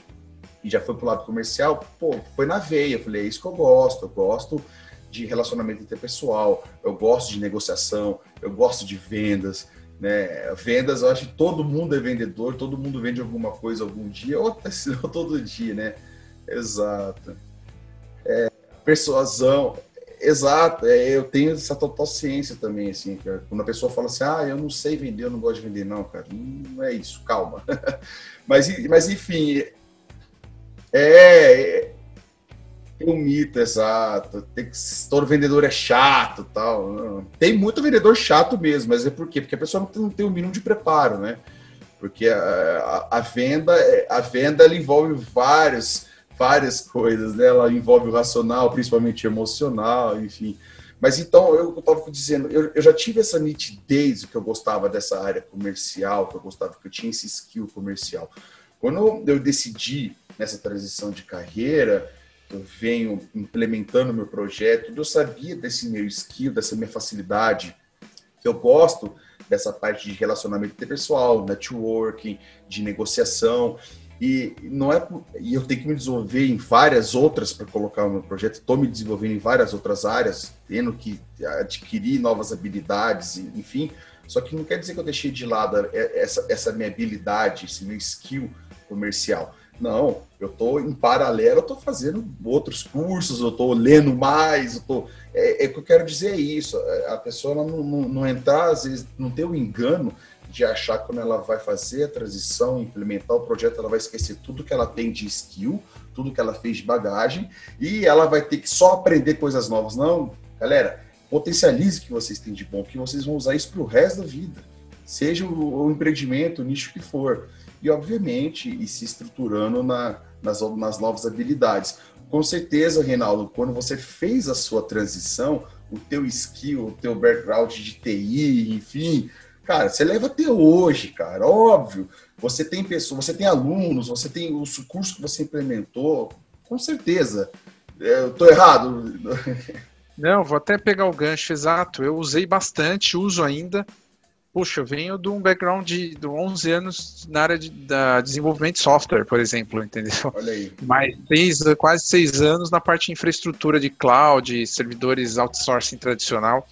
e já foi pro lado comercial, pô, foi na veia. Eu falei, é isso que eu gosto de relacionamento interpessoal, eu gosto de negociação, eu gosto de vendas. Né? Vendas, eu acho que todo mundo é vendedor, todo mundo vende alguma coisa algum dia, ou até se não todo dia, né? Exato. Persuasão, exato. Eu tenho essa total ciência também, assim, cara. Quando a pessoa fala assim, eu não sei vender, eu não gosto de vender, não, cara, não é isso, calma. mas enfim, tem um mito, exato. Todo vendedor é chato, tal. Tem muito vendedor chato mesmo, mas é por quê? Porque a pessoa não tem o mínimo de preparo, né? Porque a venda ela envolve várias coisas, né? Ela envolve o racional, principalmente emocional, enfim. Mas então, eu estava dizendo, eu já tive essa nitidez do que eu gostava dessa área comercial, que eu tinha esse skill comercial. Quando eu decidi, nessa transição de carreira, eu venho implementando o meu projeto, eu sabia desse meu skill, dessa minha facilidade, que eu gosto dessa parte de relacionamento interpessoal, networking, de negociação, e eu tenho que me desenvolver em várias outras para colocar o meu projeto, estou me desenvolvendo em várias outras áreas, tendo que adquirir novas habilidades, enfim, só que não quer dizer que eu deixei de lado essa minha habilidade, esse meu skill comercial. Não, eu tô em paralelo, eu tô fazendo outros cursos, eu tô lendo mais, eu tô... É o que eu quero dizer isso, a pessoa não entrar, às vezes, não ter o engano de achar que quando ela vai fazer a transição, implementar o projeto, ela vai esquecer tudo que ela tem de skill, tudo que ela fez de bagagem, e ela vai ter que só aprender coisas novas. Não, galera, potencialize o que vocês têm de bom, que vocês vão usar isso pro resto da vida, seja o empreendimento, o nicho que for. E, obviamente, ir se estruturando nas novas habilidades. Com certeza, Reinaldo, quando você fez a sua transição, o teu skill, o teu background de TI, enfim, cara, você leva até hoje, cara, óbvio. Você tem pessoas, você tem alunos, você tem os cursos que você implementou, com certeza. Eu tô errado? Não, vou até pegar o gancho, exato. Eu usei bastante, uso ainda. Poxa, eu venho de um background de 11 anos na área de desenvolvimento de software, por exemplo, entendeu? Olha aí. Mais quase 6 anos na parte de infraestrutura de cloud, servidores outsourcing tradicional.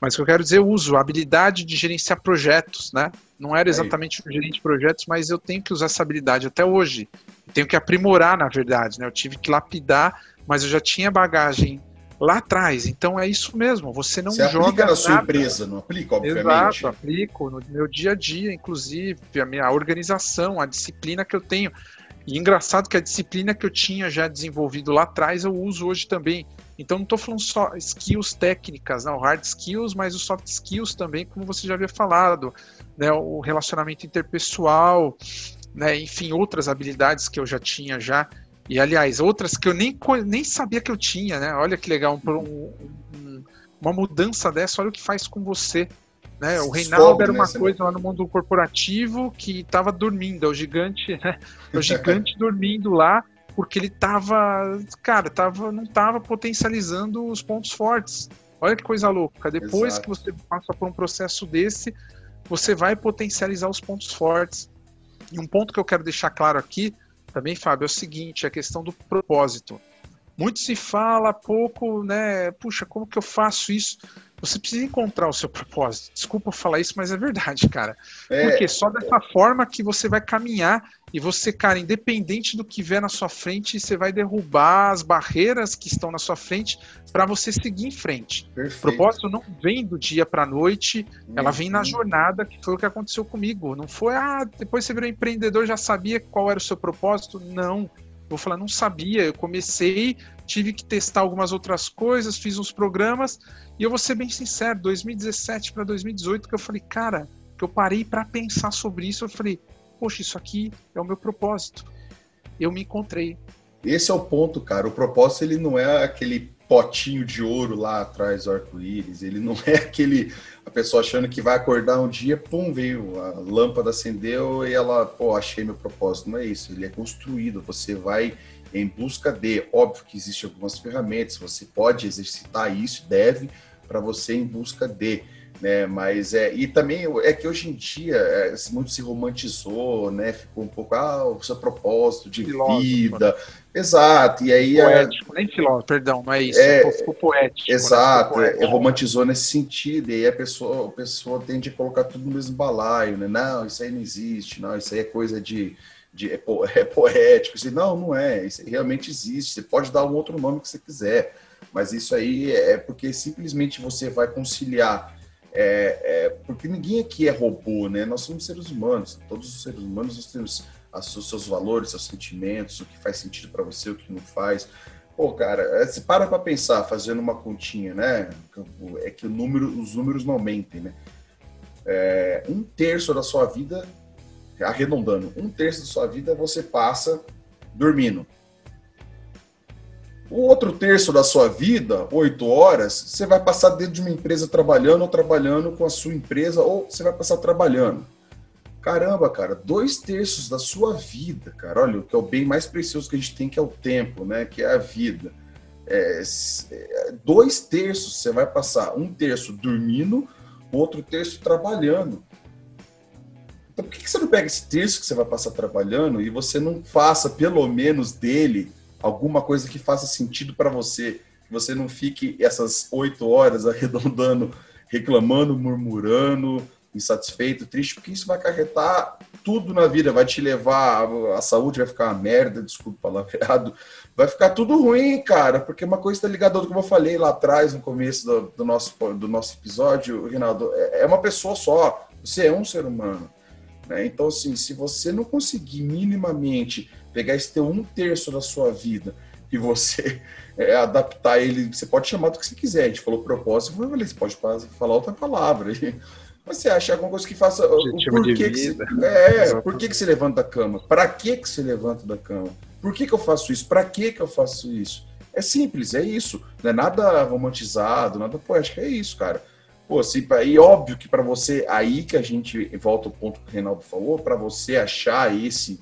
Mas o que eu quero dizer, eu uso a habilidade de gerenciar projetos, né? Não era exatamente um gerente de projetos, mas eu tenho que usar essa habilidade até hoje. Eu tenho que aprimorar, na verdade, né? Eu tive que lapidar, mas eu já tinha bagagem lá atrás, então é isso mesmo, você não joga nada. Você aplica na sua empresa, não aplica, obviamente. Exato, aplico no meu dia a dia, inclusive, a minha organização, a disciplina que eu tenho. E engraçado que a disciplina que eu tinha já desenvolvido lá atrás, eu uso hoje também. Então não estou falando só skills técnicas, não, hard skills, mas os soft skills também, como você já havia falado, né, o relacionamento interpessoal, né, enfim, outras habilidades que eu já tinha já. E, aliás, outras que eu nem sabia que eu tinha, né? Olha que legal, uma mudança dessa, olha o que faz com você, né? O Reinaldo era uma coisa lá no mundo corporativo que estava dormindo, o gigante dormindo lá, porque ele não estava potencializando os pontos fortes. Olha que coisa louca, depois que você passa por um processo desse, você vai potencializar os pontos fortes. E um ponto que eu quero deixar claro aqui, também, Fábio, é o seguinte, a questão do propósito. Muito se fala, pouco, né? Puxa, como que eu faço isso? Você precisa encontrar o seu propósito. Desculpa falar isso, mas é verdade, cara. Porque só dessa forma que você vai caminhar e você, cara, independente do que vier na sua frente, você vai derrubar as barreiras que estão na sua frente para você seguir em frente. Perfeito. Propósito não vem do dia para a noite, ela vem na jornada, que foi o que aconteceu comigo. Não foi, depois você virou empreendedor, já sabia qual era o seu propósito? Não. Vou falar, não sabia, eu comecei, tive que testar algumas outras coisas, fiz uns programas, e eu vou ser bem sincero, 2017 para 2018, que eu falei, cara, que eu parei para pensar sobre isso, eu falei, poxa, isso aqui é o meu propósito, eu me encontrei. Esse é o ponto, cara, o propósito ele não é aquele potinho de ouro lá atrás do arco-íris, ele não é aquele, a pessoa achando que vai acordar um dia, pum, veio, a lâmpada acendeu e ela, pô, achei meu propósito, não é isso, ele é construído, você vai em busca de, óbvio que existem algumas ferramentas, você pode exercitar isso, deve, para você em busca de, né, mas e também é que hoje em dia muito se romantizou, né, ficou um pouco, o seu propósito de filósofo, vida, né? Exato, e aí... Poético, nem filósofo, perdão, não é isso, ficou poético. Exato, né? Romantizou nesse sentido, e aí a pessoa tende a colocar tudo no mesmo balaio, né, não, isso aí não existe, não, isso aí é coisa é poético, assim, não é, isso realmente existe, você pode dar um outro nome que você quiser, mas isso aí é porque simplesmente você vai conciliar. Porque ninguém aqui é robô, né? Nós somos seres humanos, todos os seres humanos nós temos os seus valores, seus sentimentos, o que faz sentido para você, o que não faz. Pô, cara, você para pensar, fazendo uma continha, né? É que os números não mentem, né? 1/3 da sua vida, arredondando, 1/3 da sua vida você passa dormindo. O outro terço da sua vida, 8 horas, você vai passar dentro de uma empresa trabalhando ou trabalhando com a sua empresa, ou você vai passar trabalhando. Caramba, cara, 2/3 da sua vida, cara, olha, o que é o bem mais precioso que a gente tem, que é o tempo, né, que é a vida. 2/3 você vai passar, 1/3 dormindo, outro terço trabalhando. Então, por que você não pega esse terço que você vai passar trabalhando e você não faça, pelo menos, dele alguma coisa que faça sentido para você, que você não fique essas 8 horas arredondando, reclamando, murmurando, insatisfeito, triste, porque isso vai acarretar tudo na vida, vai te levar, a saúde vai ficar uma merda, desculpa o palavreado, vai ficar tudo ruim, cara, porque uma coisa está ligada ao que eu falei lá atrás, no começo do nosso episódio, Reinaldo, é uma pessoa só, você é um ser humano, né? Então, assim, se você não conseguir minimamente pegar esse teu 1/3 da sua vida e você adaptar ele, você pode chamar do que você quiser, a gente falou propósito, você pode falar outra palavra, você acha alguma coisa que faça objetivo o porquê que você, por que você levanta da cama? Para que você levanta da cama? Por que eu faço isso? Para que eu faço isso? É simples, é isso. Não é nada romantizado, nada poético, é isso, cara. Pô, assim, e óbvio que para você, aí que a gente volta ao ponto que o Reinaldo falou, para você achar esse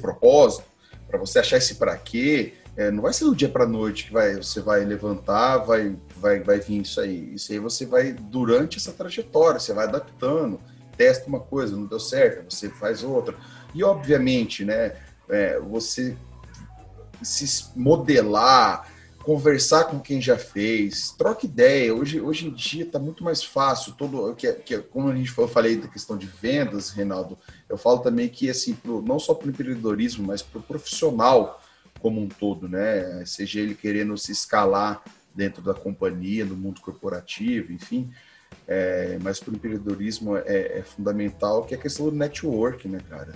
propósito, para você achar esse para quê, não vai ser do dia para a noite que você vai levantar, vai vir isso aí. Isso aí você vai, durante essa trajetória, você vai adaptando, testa uma coisa, não deu certo, você faz outra. E, obviamente, né, você se modelar, conversar com quem já fez, troca ideia. Hoje em dia está muito mais fácil. Como a gente falou, eu falei da questão de vendas, Reinaldo, eu falo também que, assim, não só para o empreendedorismo, mas para o profissional como um todo, né? Seja ele querendo se escalar dentro da companhia, do mundo corporativo, enfim. Mas para o empreendedorismo é fundamental, que é a questão do network, né, cara?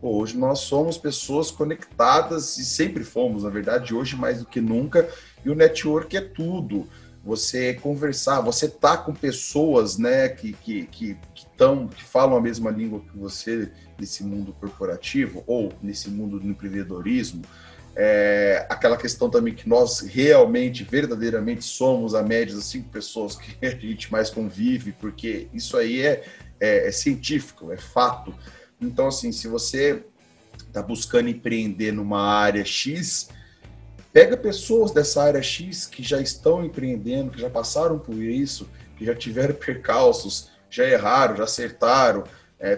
Pô, hoje nós somos pessoas conectadas, e sempre fomos, na verdade, hoje mais do que nunca, e o network é tudo. Você conversar, você tá com pessoas, né, que falam a mesma língua que você nesse mundo corporativo ou nesse mundo do empreendedorismo. Aquela questão também que nós realmente, verdadeiramente somos a média das 5 pessoas que a gente mais convive, porque isso aí é científico, é fato. Então, assim, se você está buscando empreender numa área X, pega pessoas dessa área X que já estão empreendendo, que já passaram por isso, que já tiveram percalços, já erraram, já acertaram,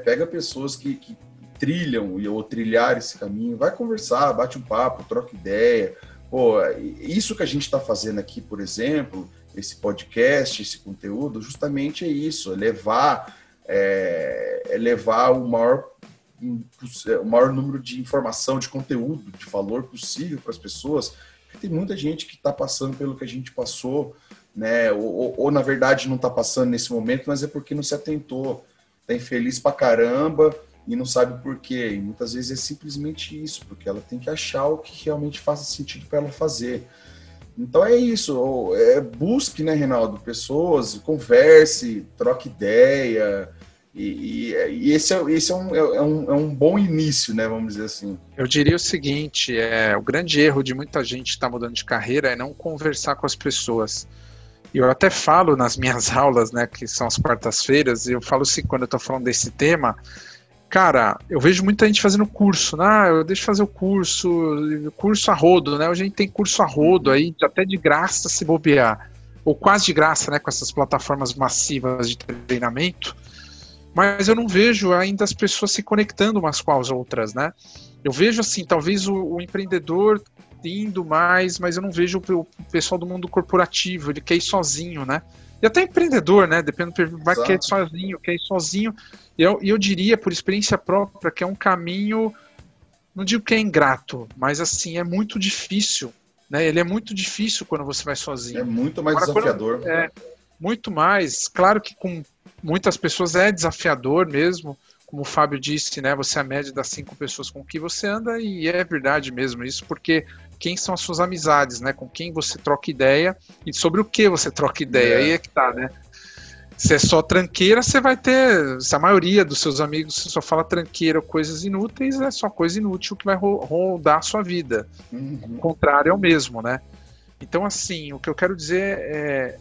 pega pessoas que trilham ou trilhar esse caminho, vai conversar, bate um papo, troca ideia. Pô, isso que a gente está fazendo aqui, por exemplo, esse podcast, esse conteúdo, justamente é isso, levar o maior número de informação, de conteúdo, de valor possível para as pessoas, porque tem muita gente que está passando pelo que a gente passou, né? ou na verdade não está passando nesse momento, mas é porque não se atentou, está infeliz pra caramba e não sabe por quê, e muitas vezes é simplesmente isso, porque ela tem que achar o que realmente faça sentido para ela fazer. Então é isso, busque, né, Reinaldo, pessoas, converse, troque ideia, e esse é um bom início, né, vamos dizer assim. Eu diria o seguinte, o grande erro de muita gente que está mudando de carreira é não conversar com as pessoas. E eu até falo nas minhas aulas, né, que são as quartas-feiras, eu falo assim, quando eu estou falando desse tema, cara, eu vejo muita gente fazendo curso, né? Eu deixo fazer o curso a rodo, né? Hoje a gente tem curso a rodo aí, até de graça se bobear, ou quase de graça, né? Com essas plataformas massivas de treinamento, mas eu não vejo ainda as pessoas se conectando umas com as outras, né? Eu vejo assim, talvez o empreendedor indo mais, mas eu não vejo o pessoal do mundo corporativo, ele quer ir sozinho, né? E até empreendedor, né? Depende do perfil, vai quer ir sozinho. Eu diria, por experiência própria, que é um caminho, não digo que é ingrato, mas assim, é muito difícil, né? Ele é muito difícil quando você vai sozinho. É muito mais desafiador. Muito mais. Claro que com muitas pessoas é desafiador mesmo, como o Fábio disse, né? Você é a média das 5 pessoas com que você anda, e é verdade mesmo isso, porque quem são as suas amizades, né? Com quem você troca ideia e sobre o que você troca ideia. Aí é que tá, né? Se é só tranqueira, você vai ter... Se a maioria dos seus amigos só fala tranqueira, coisas inúteis, é só coisa inútil que vai rondar a sua vida. O contrário é o mesmo, né? Então, assim, o que eu quero dizer é...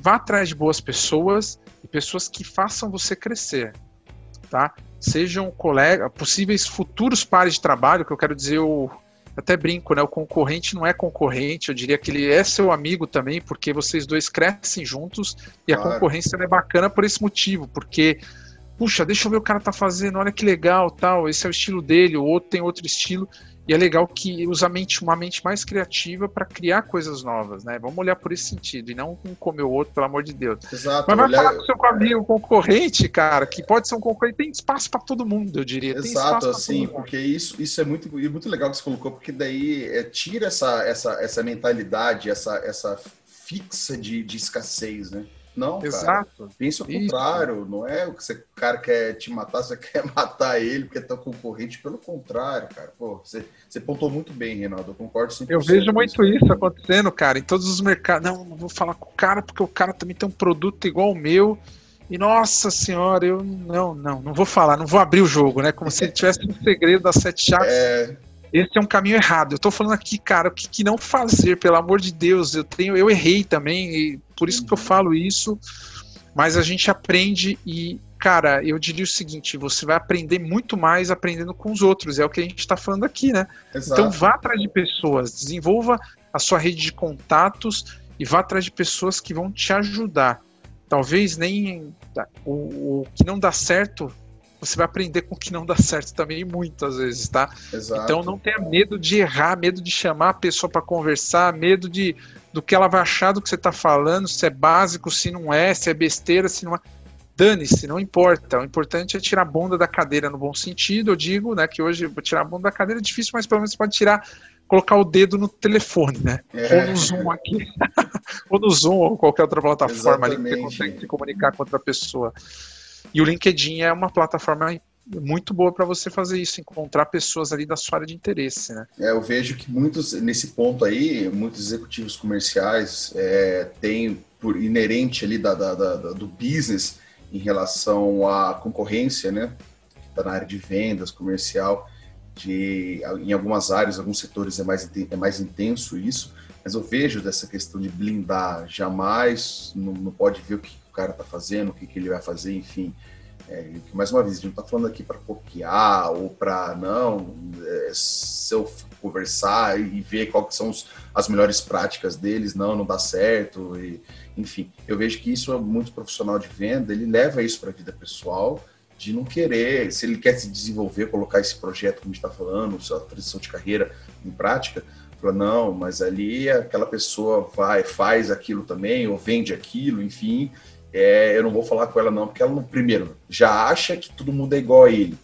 Vá atrás de boas pessoas e pessoas que façam você crescer, tá? Sejam colegas, possíveis futuros pares de trabalho, que eu quero dizer... Até brinco, né? O concorrente não é concorrente, eu diria que ele é seu amigo também, porque vocês dois crescem juntos e a concorrência é bacana por esse motivo, porque, puxa, deixa eu ver o cara tá fazendo, olha que legal, tal, esse é o estilo dele, o outro tem outro estilo, E é legal que usa uma mente mais criativa para criar coisas novas, né? Vamos olhar por esse sentido, e não um comer o outro, pelo amor de Deus. Exato. Mas vai falar com o seu amigo concorrente, cara, que pode ser um concorrente, tem espaço para todo mundo, eu diria. Exato, tem espaço assim, porque isso é muito legal que você colocou, porque daí tira essa mentalidade, essa fixa de escassez, né? Não, exato. Cara, pensa ao contrário, não é o que você, o cara quer te matar, você quer matar ele porque é teu concorrente, pelo contrário, cara. Pô, você pontou muito bem, Reinaldo, eu concordo 100%. Eu vejo muito isso acontecendo, cara, em todos os mercados. Não vou falar com o cara porque o cara também tem um produto igual ao meu e, nossa senhora, eu não vou falar, não vou abrir o jogo, né? Como se ele tivesse um segredo das 7 chaves. Esse é um caminho errado. Eu tô falando aqui, cara, o que não fazer, pelo amor de Deus. Eu errei também, e por isso que eu falo isso, mas a gente aprende e, cara, eu diria o seguinte, você vai aprender muito mais aprendendo com os outros, é o que a gente tá falando aqui, né? Exato. Então vá atrás de pessoas, desenvolva a sua rede de contatos e vá atrás de pessoas que vão te ajudar. Talvez nem o que não dá certo... Você vai aprender com o que não dá certo também, muitas vezes, tá? Exato. Então não tenha medo de errar, medo de chamar a pessoa para conversar, medo do que ela vai achar do que você tá falando, se é básico, se não é, se é besteira, se não é. Dane-se, não importa. O importante é tirar a bunda da cadeira no bom sentido, eu digo, né? Que hoje tirar a bunda da cadeira é difícil, mas pelo menos você pode colocar o dedo no telefone, né? Ou no Zoom aqui, ou no Zoom, ou qualquer outra plataforma. Exatamente. Ali que você consegue se comunicar com outra pessoa. E o LinkedIn é uma plataforma muito boa para você fazer isso, encontrar pessoas ali da sua área de interesse, né? Eu vejo que muitos, nesse ponto aí, muitos executivos comerciais têm por inerente ali do business em relação à concorrência, né? Está na área de vendas, comercial, em algumas áreas, alguns setores é mais intenso isso, mas eu vejo dessa questão de blindar, jamais, não pode ver o que o cara tá fazendo, o que ele vai fazer, enfim. Mais uma vez, a gente não tá falando aqui para copiar ou para se eu conversar e ver quais são as melhores práticas deles, não dá certo, enfim. Eu vejo que isso é muito profissional de venda, ele leva isso para a vida pessoal, de não querer, se ele quer se desenvolver, colocar esse projeto, como a gente tá falando, sua transição de carreira em prática, não, mas ali aquela pessoa faz aquilo também, ou vende aquilo, enfim, eu não vou falar com ela não, porque ela, primeiro, já acha que todo mundo é igual a ele,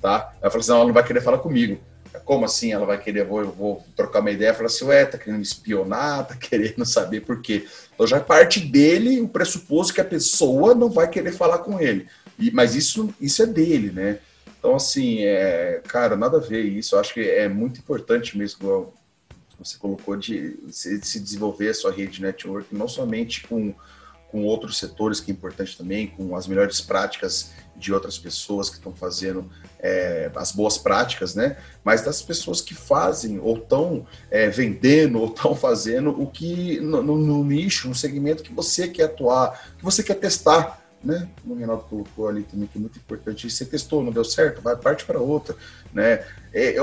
tá? Ela fala assim, ela não vai querer falar comigo. Como assim ela vai querer, eu vou trocar uma ideia, fala assim, tá querendo me espionar, tá querendo saber por quê. Então já parte dele o pressuposto que a pessoa não vai querer falar com ele, mas isso é dele, né? Então assim, cara, nada a ver isso, eu acho que é muito importante mesmo... Você colocou de se desenvolver a sua rede de networking, não somente com outros setores, que é importante também, com as melhores práticas de outras pessoas que estão fazendo as boas práticas, né? Mas das pessoas que fazem, ou estão vendendo, ou estão fazendo o que no nicho, no segmento que você quer atuar, que você quer testar, né? O Reinaldo colocou ali também que é muito importante. Você testou, não deu certo, vai parte para outra, né?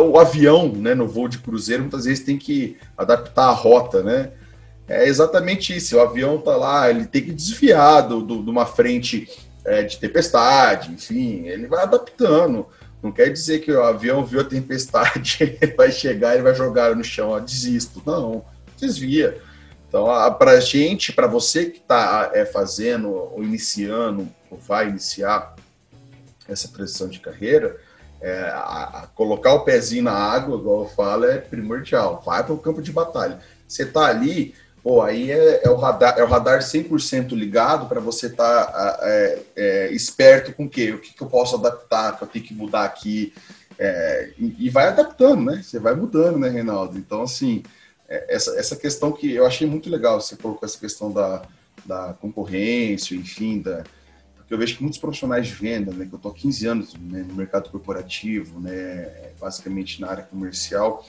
O avião, né, no voo de cruzeiro, muitas vezes tem que adaptar a rota, né? É exatamente isso. O avião tá lá, ele tem que desviar de uma frente de tempestade, enfim, ele vai adaptando. Não quer dizer que o avião viu a tempestade, ele vai chegar e vai jogar no chão, desisto. Não, desvia. Então, para gente, para você que está fazendo ou iniciando ou vai iniciar essa transição de carreira, colocar o pezinho na água, igual eu falo, é primordial. Vai para o campo de batalha. Você está ali, aí é o radar 100% ligado para você estar esperto com o quê? O que eu posso adaptar, o que eu tenho que mudar aqui. E vai adaptando, né? Você vai mudando, né, Reinaldo? Então, assim... Essa questão que eu achei muito legal, você colocou essa questão da concorrência, enfim, porque eu vejo que muitos profissionais de venda, né, que eu estou há 15 anos, né, no mercado corporativo, né, basicamente na área comercial,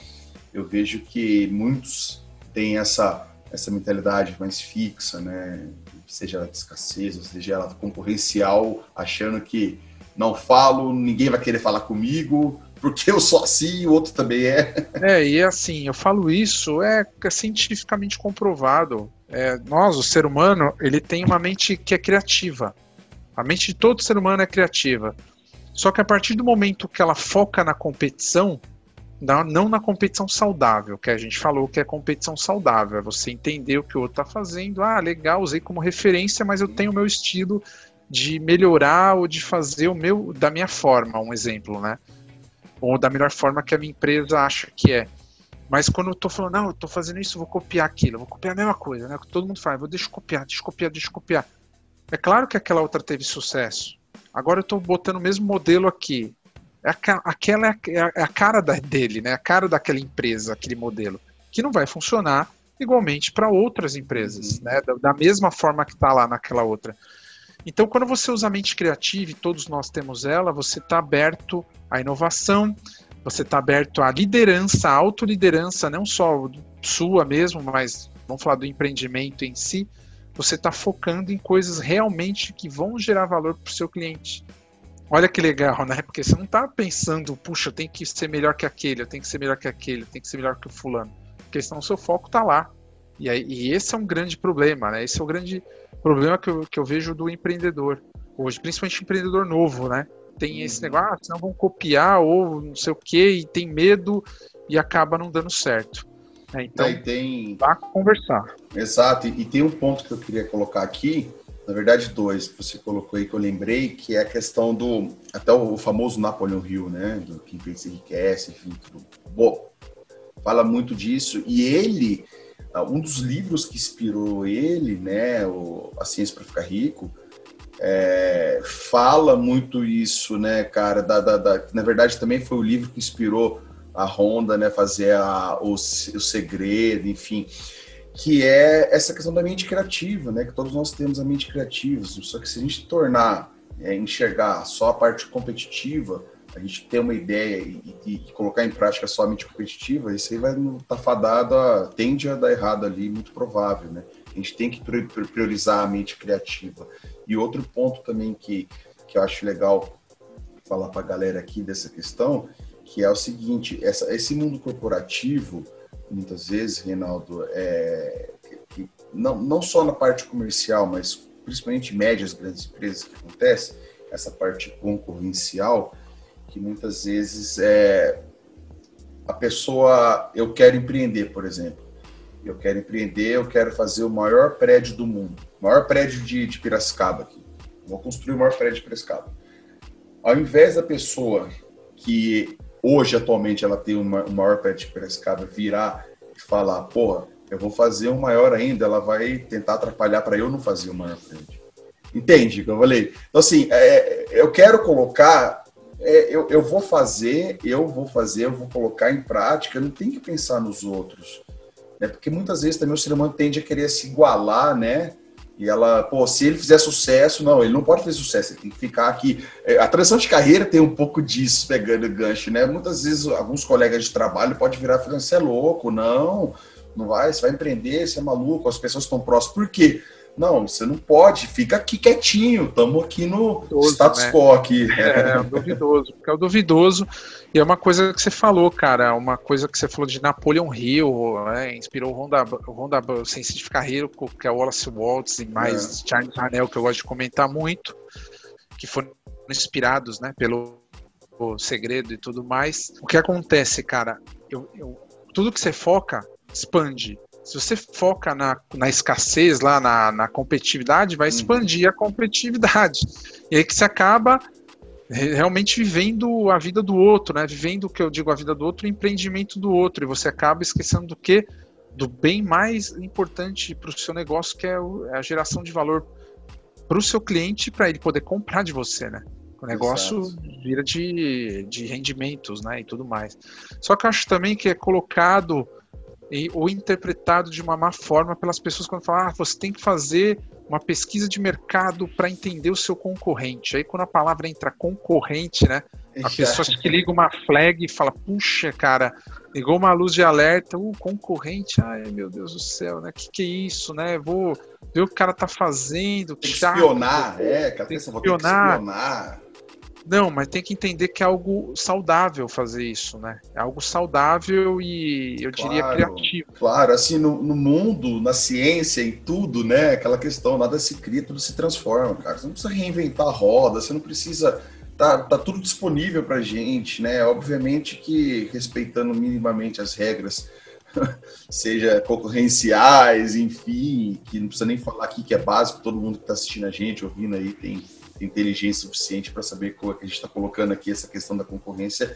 eu vejo que muitos têm essa mentalidade mais fixa, né, seja ela de escassez, ou seja ela concorrencial, achando que não falo, ninguém vai querer falar comigo, porque eu sou assim e o outro também é. E assim, eu falo isso, é cientificamente comprovado. Nós, o ser humano, ele tem uma mente que é criativa. A mente de todo ser humano é criativa. Só que a partir do momento que ela foca na competição, não na competição saudável, que a gente falou que é competição saudável, é você entender o que o outro está fazendo. Ah, legal, usei como referência, mas eu tenho o meu estilo de melhorar ou de fazer o meu, da minha forma, um exemplo, né? Ou da melhor forma que a minha empresa acha que é. Mas quando eu tô falando, não, eu tô fazendo isso, vou copiar aquilo, vou copiar a mesma coisa, né? Que todo mundo faz, vou descopiar. É claro que aquela outra teve sucesso. Agora eu tô botando o mesmo modelo aqui. Aquela é a cara dele, né? A cara daquela empresa, aquele modelo. Que não vai funcionar igualmente para outras empresas, né? Da mesma forma que tá lá naquela outra. Então, quando você usa a mente criativa, e todos nós temos ela, você está aberto à inovação, você está aberto à liderança, à autoliderança, não só sua mesmo, mas vamos falar do empreendimento em si. Você está focando em coisas realmente que vão gerar valor para o seu cliente. Olha que legal, né? Porque você não está pensando, puxa, eu tenho que ser melhor que aquele, eu tenho que ser melhor que aquele, eu tenho que ser melhor que o fulano. Porque senão o seu foco está lá. E esse é um grande problema, né? Esse é o grande problema que eu vejo do empreendedor hoje, principalmente empreendedor novo, né? Tem esse negócio, senão vão copiar ou não sei o quê, e tem medo e acaba não dando certo. É, então, dá pra conversar. Exato, e tem um ponto que eu queria colocar aqui, na verdade dois, que você colocou aí que eu lembrei, que é a questão do, até o famoso Napoleon Hill, né? Do que pensa enriquece, enfim, tudo. Bom, fala muito disso, e ele... Um dos livros que inspirou ele, né, A Ciência para Ficar Rico, fala muito isso, né, cara, na verdade também foi o livro que inspirou a Rhonda, né, fazer o segredo, enfim, que é essa questão da mente criativa, né, que todos nós temos a mente criativa, só que se a gente enxergar só a parte competitiva, a gente ter uma ideia e colocar em prática somente competitiva, isso aí vai estar fadado, tende a dar errado ali, muito provável, né? A gente tem que priorizar a mente criativa. E outro ponto também que eu acho legal falar para a galera aqui dessa questão, que é o seguinte, esse mundo corporativo, muitas vezes, Reinaldo, não só na parte comercial, mas principalmente médias, grandes empresas que acontece, essa parte concorrencial, que muitas vezes a pessoa, eu quero empreender, por exemplo. Eu quero fazer o maior prédio do mundo, o maior prédio de Piracicaba aqui. Vou construir o maior prédio de Piracicaba. Ao invés da pessoa que hoje, atualmente, ela tem o maior prédio de Piracicaba, virar e falar, porra, eu vou fazer um maior ainda, ela vai tentar atrapalhar para eu não fazer o maior prédio. Entende o que eu falei? Então, assim, eu quero colocar... eu vou colocar em prática, eu não tenho que pensar nos outros, né? Porque muitas vezes também o ser humano tende a querer se igualar, né? E se ele fizer sucesso, não, ele não pode fazer sucesso, ele tem que ficar aqui. A transição de carreira tem um pouco disso, pegando o gancho, né? Muitas vezes alguns colegas de trabalho podem virar e falar, você é louco, não vai, você vai empreender, você é maluco, as pessoas estão próximas, por quê? Não, você não pode, fica aqui quietinho, estamos aqui no duvidoso, status quo, né? Aqui. É duvidoso, porque é o duvidoso, e é uma coisa que você falou, cara, uma coisa que você falou de Napoleon Hill, né, inspirou o Rhonda Ciência de Carreira, que é o Wallace Waltz, e mais Charlie Hannel, que eu gosto de comentar muito, que foram inspirados, né, pelo segredo e tudo mais. O que acontece, cara, tudo que você foca, expande. Se você foca na escassez, lá na competitividade, vai expandir a competitividade. E aí que você acaba realmente vivendo a vida do outro, né? Vivendo o que eu digo, a vida do outro, o empreendimento do outro. E você acaba esquecendo do quê? Do bem mais importante para o seu negócio, que é a geração de valor para o seu cliente, para ele poder comprar de você, né? O negócio vira de rendimentos, né? E tudo mais. Só que eu acho também que é colocado... ou interpretado de uma má forma pelas pessoas quando falam, você tem que fazer uma pesquisa de mercado para entender o seu concorrente. Aí quando a palavra entra concorrente, né, a pessoa que liga uma flag e fala, puxa, cara, ligou uma luz de alerta, concorrente, ai meu Deus do céu, né, que é isso, né, vou ver o que o cara tá fazendo. Tem que espionar, tem que espionar. Não, mas tem que entender que é algo saudável fazer isso, né? É algo saudável e, eu diria, criativo. Claro, assim, no mundo, na ciência e tudo, né? Aquela questão, nada se cria, tudo se transforma, cara. Você não precisa reinventar a roda, você não precisa tá tudo disponível pra gente, né? Obviamente que respeitando minimamente as regras, seja concorrenciais, enfim, que não precisa nem falar aqui que é básico, todo mundo que tá assistindo a gente, ouvindo aí, tem inteligência suficiente para saber como é que a gente está colocando aqui essa questão da concorrência,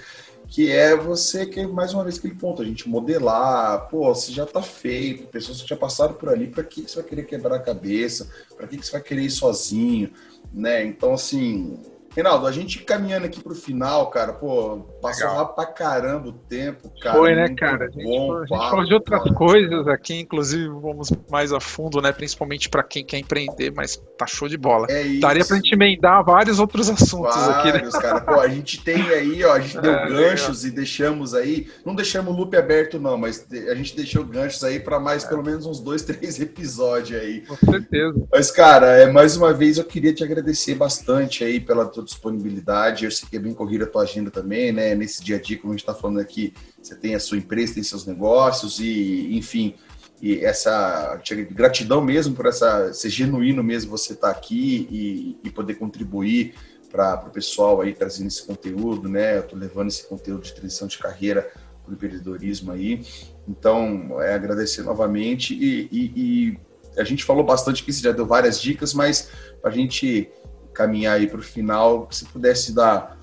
que é você, que mais uma vez aquele ponto, a gente modelar, pô, você já está feito, pessoas que já passaram por ali, para que você vai querer quebrar a cabeça, para que você vai querer ir sozinho, né? Então, assim, Reinaldo, a gente caminhando aqui pro final, cara, pô, passou lá pra caramba o tempo, cara. Foi, né, cara? A gente falou de outras coisas aqui, inclusive vamos mais a fundo, né, principalmente pra quem quer empreender, mas tá show de bola. É isso. Daria pra gente emendar vários outros assuntos aqui, né? Cara, pô, a gente tem aí, ó, a gente deu ganchos e deixamos aí, não deixamos o loop aberto não, mas a gente deixou ganchos aí pra mais pelo menos uns 2, 3 episódios aí. Com certeza. Mas, cara, mais uma vez eu queria te agradecer bastante aí pela tua disponibilidade. Eu sei que é bem corrida a tua agenda também, né? Nesse dia a dia, como a gente está falando aqui, você tem a sua empresa, tem seus negócios e, enfim, e essa gratidão mesmo por ser genuíno mesmo você estar aqui e poder contribuir para o pessoal aí trazendo esse conteúdo, né? Eu tô levando esse conteúdo de transição de carreira para o empreendedorismo aí. Então, agradecer novamente e a gente falou bastante aqui, você já deu várias dicas, mas para a gente caminhar aí para o final, se pudesse dar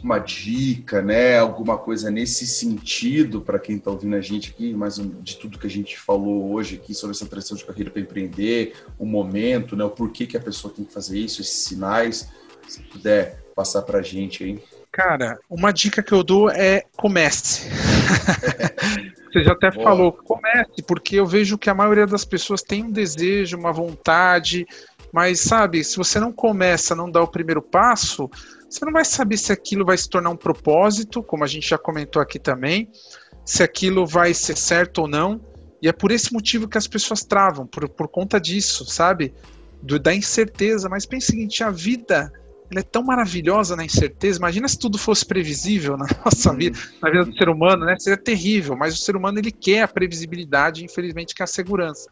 uma dica, né, alguma coisa nesse sentido para quem está ouvindo a gente aqui, mais de tudo que a gente falou hoje aqui sobre essa transição de carreira para empreender, o momento, né, o porquê que a pessoa tem que fazer isso, esses sinais, se puder passar para a gente aí. Cara, uma dica que eu dou é comece. Você já até falou, comece, porque eu vejo que a maioria das pessoas tem um desejo, uma vontade, mas, sabe, se você não começa, não dá o primeiro passo, você não vai saber se aquilo vai se tornar um propósito, como a gente já comentou aqui também, se aquilo vai ser certo ou não, e é por esse motivo que as pessoas travam, por conta disso, sabe? Da incerteza. Mas pensa o seguinte, a vida ela é tão maravilhosa na incerteza, imagina se tudo fosse previsível na nossa vida, na vida do ser humano, né? Seria terrível, mas o ser humano ele quer a previsibilidade, infelizmente quer a segurança.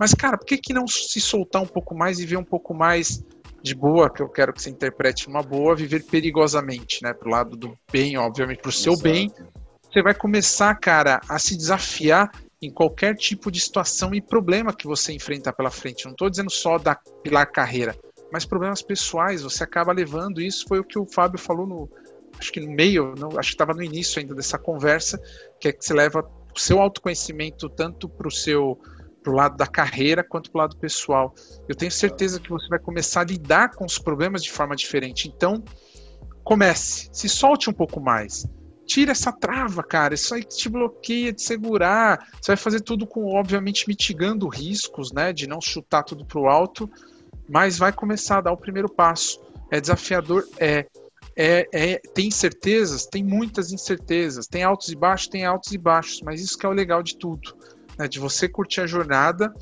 Mas, cara, por que não se soltar um pouco mais e ver um pouco mais de boa, que eu quero que você interprete uma boa, viver perigosamente, né? Pro lado do bem, obviamente, pro seu bem. Você vai começar, cara, a se desafiar em qualquer tipo de situação e problema que você enfrentar pela frente. Não estou dizendo só da pilar carreira, mas problemas pessoais, você acaba levando isso. Foi o que o Fábio falou acho que estava no início ainda dessa conversa, que é que você leva o seu autoconhecimento tanto pro lado da carreira quanto pro lado pessoal. Eu tenho certeza que você vai começar a lidar com os problemas de forma diferente. Então, comece, se solte um pouco mais. Tira essa trava, cara, isso aí que te bloqueia de segurar. Você vai fazer tudo obviamente, mitigando riscos, né, de não chutar tudo pro alto, mas vai começar a dar o primeiro passo. É desafiador, tem incertezas, tem muitas incertezas, tem altos e baixos, mas isso que é o legal de tudo. Né, de você curtir a jornada,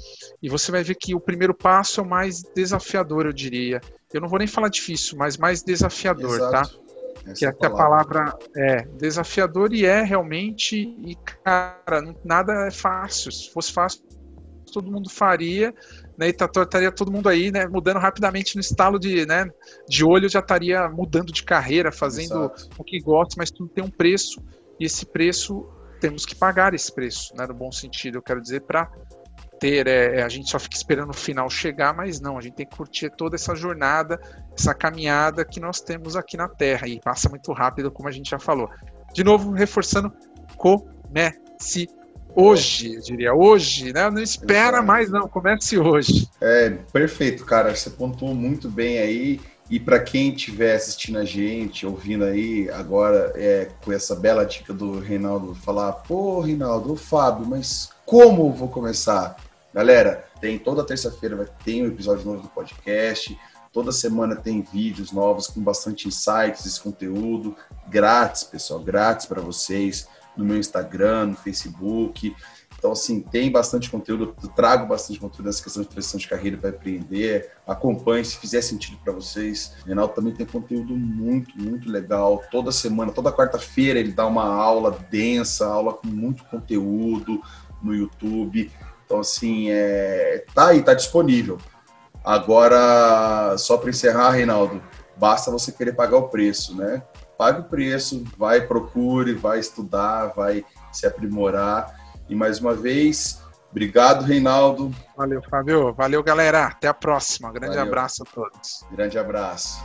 e você vai ver que o primeiro passo é o mais desafiador, eu diria. Eu não vou nem falar difícil, mas mais desafiador, Exato. Tá? Essa que até a palavra é desafiador, e é realmente, e cara, nada é fácil. Se fosse fácil, todo mundo faria, né, e estaria todo mundo aí, né, mudando rapidamente no estalo de olho, já estaria mudando de carreira, fazendo o que gosta, mas tudo tem um preço, e esse preço temos que pagar esse preço, né, no bom sentido, eu quero dizer, para ter, a gente só fica esperando o final chegar, mas não, a gente tem que curtir toda essa jornada, essa caminhada que nós temos aqui na Terra, e passa muito rápido, como a gente já falou. De novo, reforçando, comece hoje, eu diria, hoje, né, não espera mais não, comece hoje. Perfeito, cara, você pontuou muito bem aí. E para quem estiver assistindo a gente, ouvindo aí agora, com essa bela dica do Reinaldo, falar, pô, Reinaldo, Fábio, mas como vou começar? Galera, tem toda terça-feira, tem um episódio novo do podcast, toda semana tem vídeos novos com bastante insights, esse conteúdo grátis, pessoal, grátis para vocês, no meu Instagram, no Facebook. Então, assim, tem bastante conteúdo, eu trago bastante conteúdo nessa questão de transição de carreira para empreender. Acompanhe, se fizer sentido para vocês. O Reinaldo também tem conteúdo muito, muito legal. Toda semana, toda quarta-feira, ele dá uma aula densa, aula com muito conteúdo no YouTube. Então, assim, tá aí, tá disponível. Agora, só para encerrar, Reinaldo, basta você querer pagar o preço, né? Pague o preço, vai, procure, vai estudar, vai se aprimorar. E mais uma vez, obrigado, Reinaldo. Valeu, Fábio. Valeu, galera. Até a próxima. Grande abraço a todos. Grande abraço.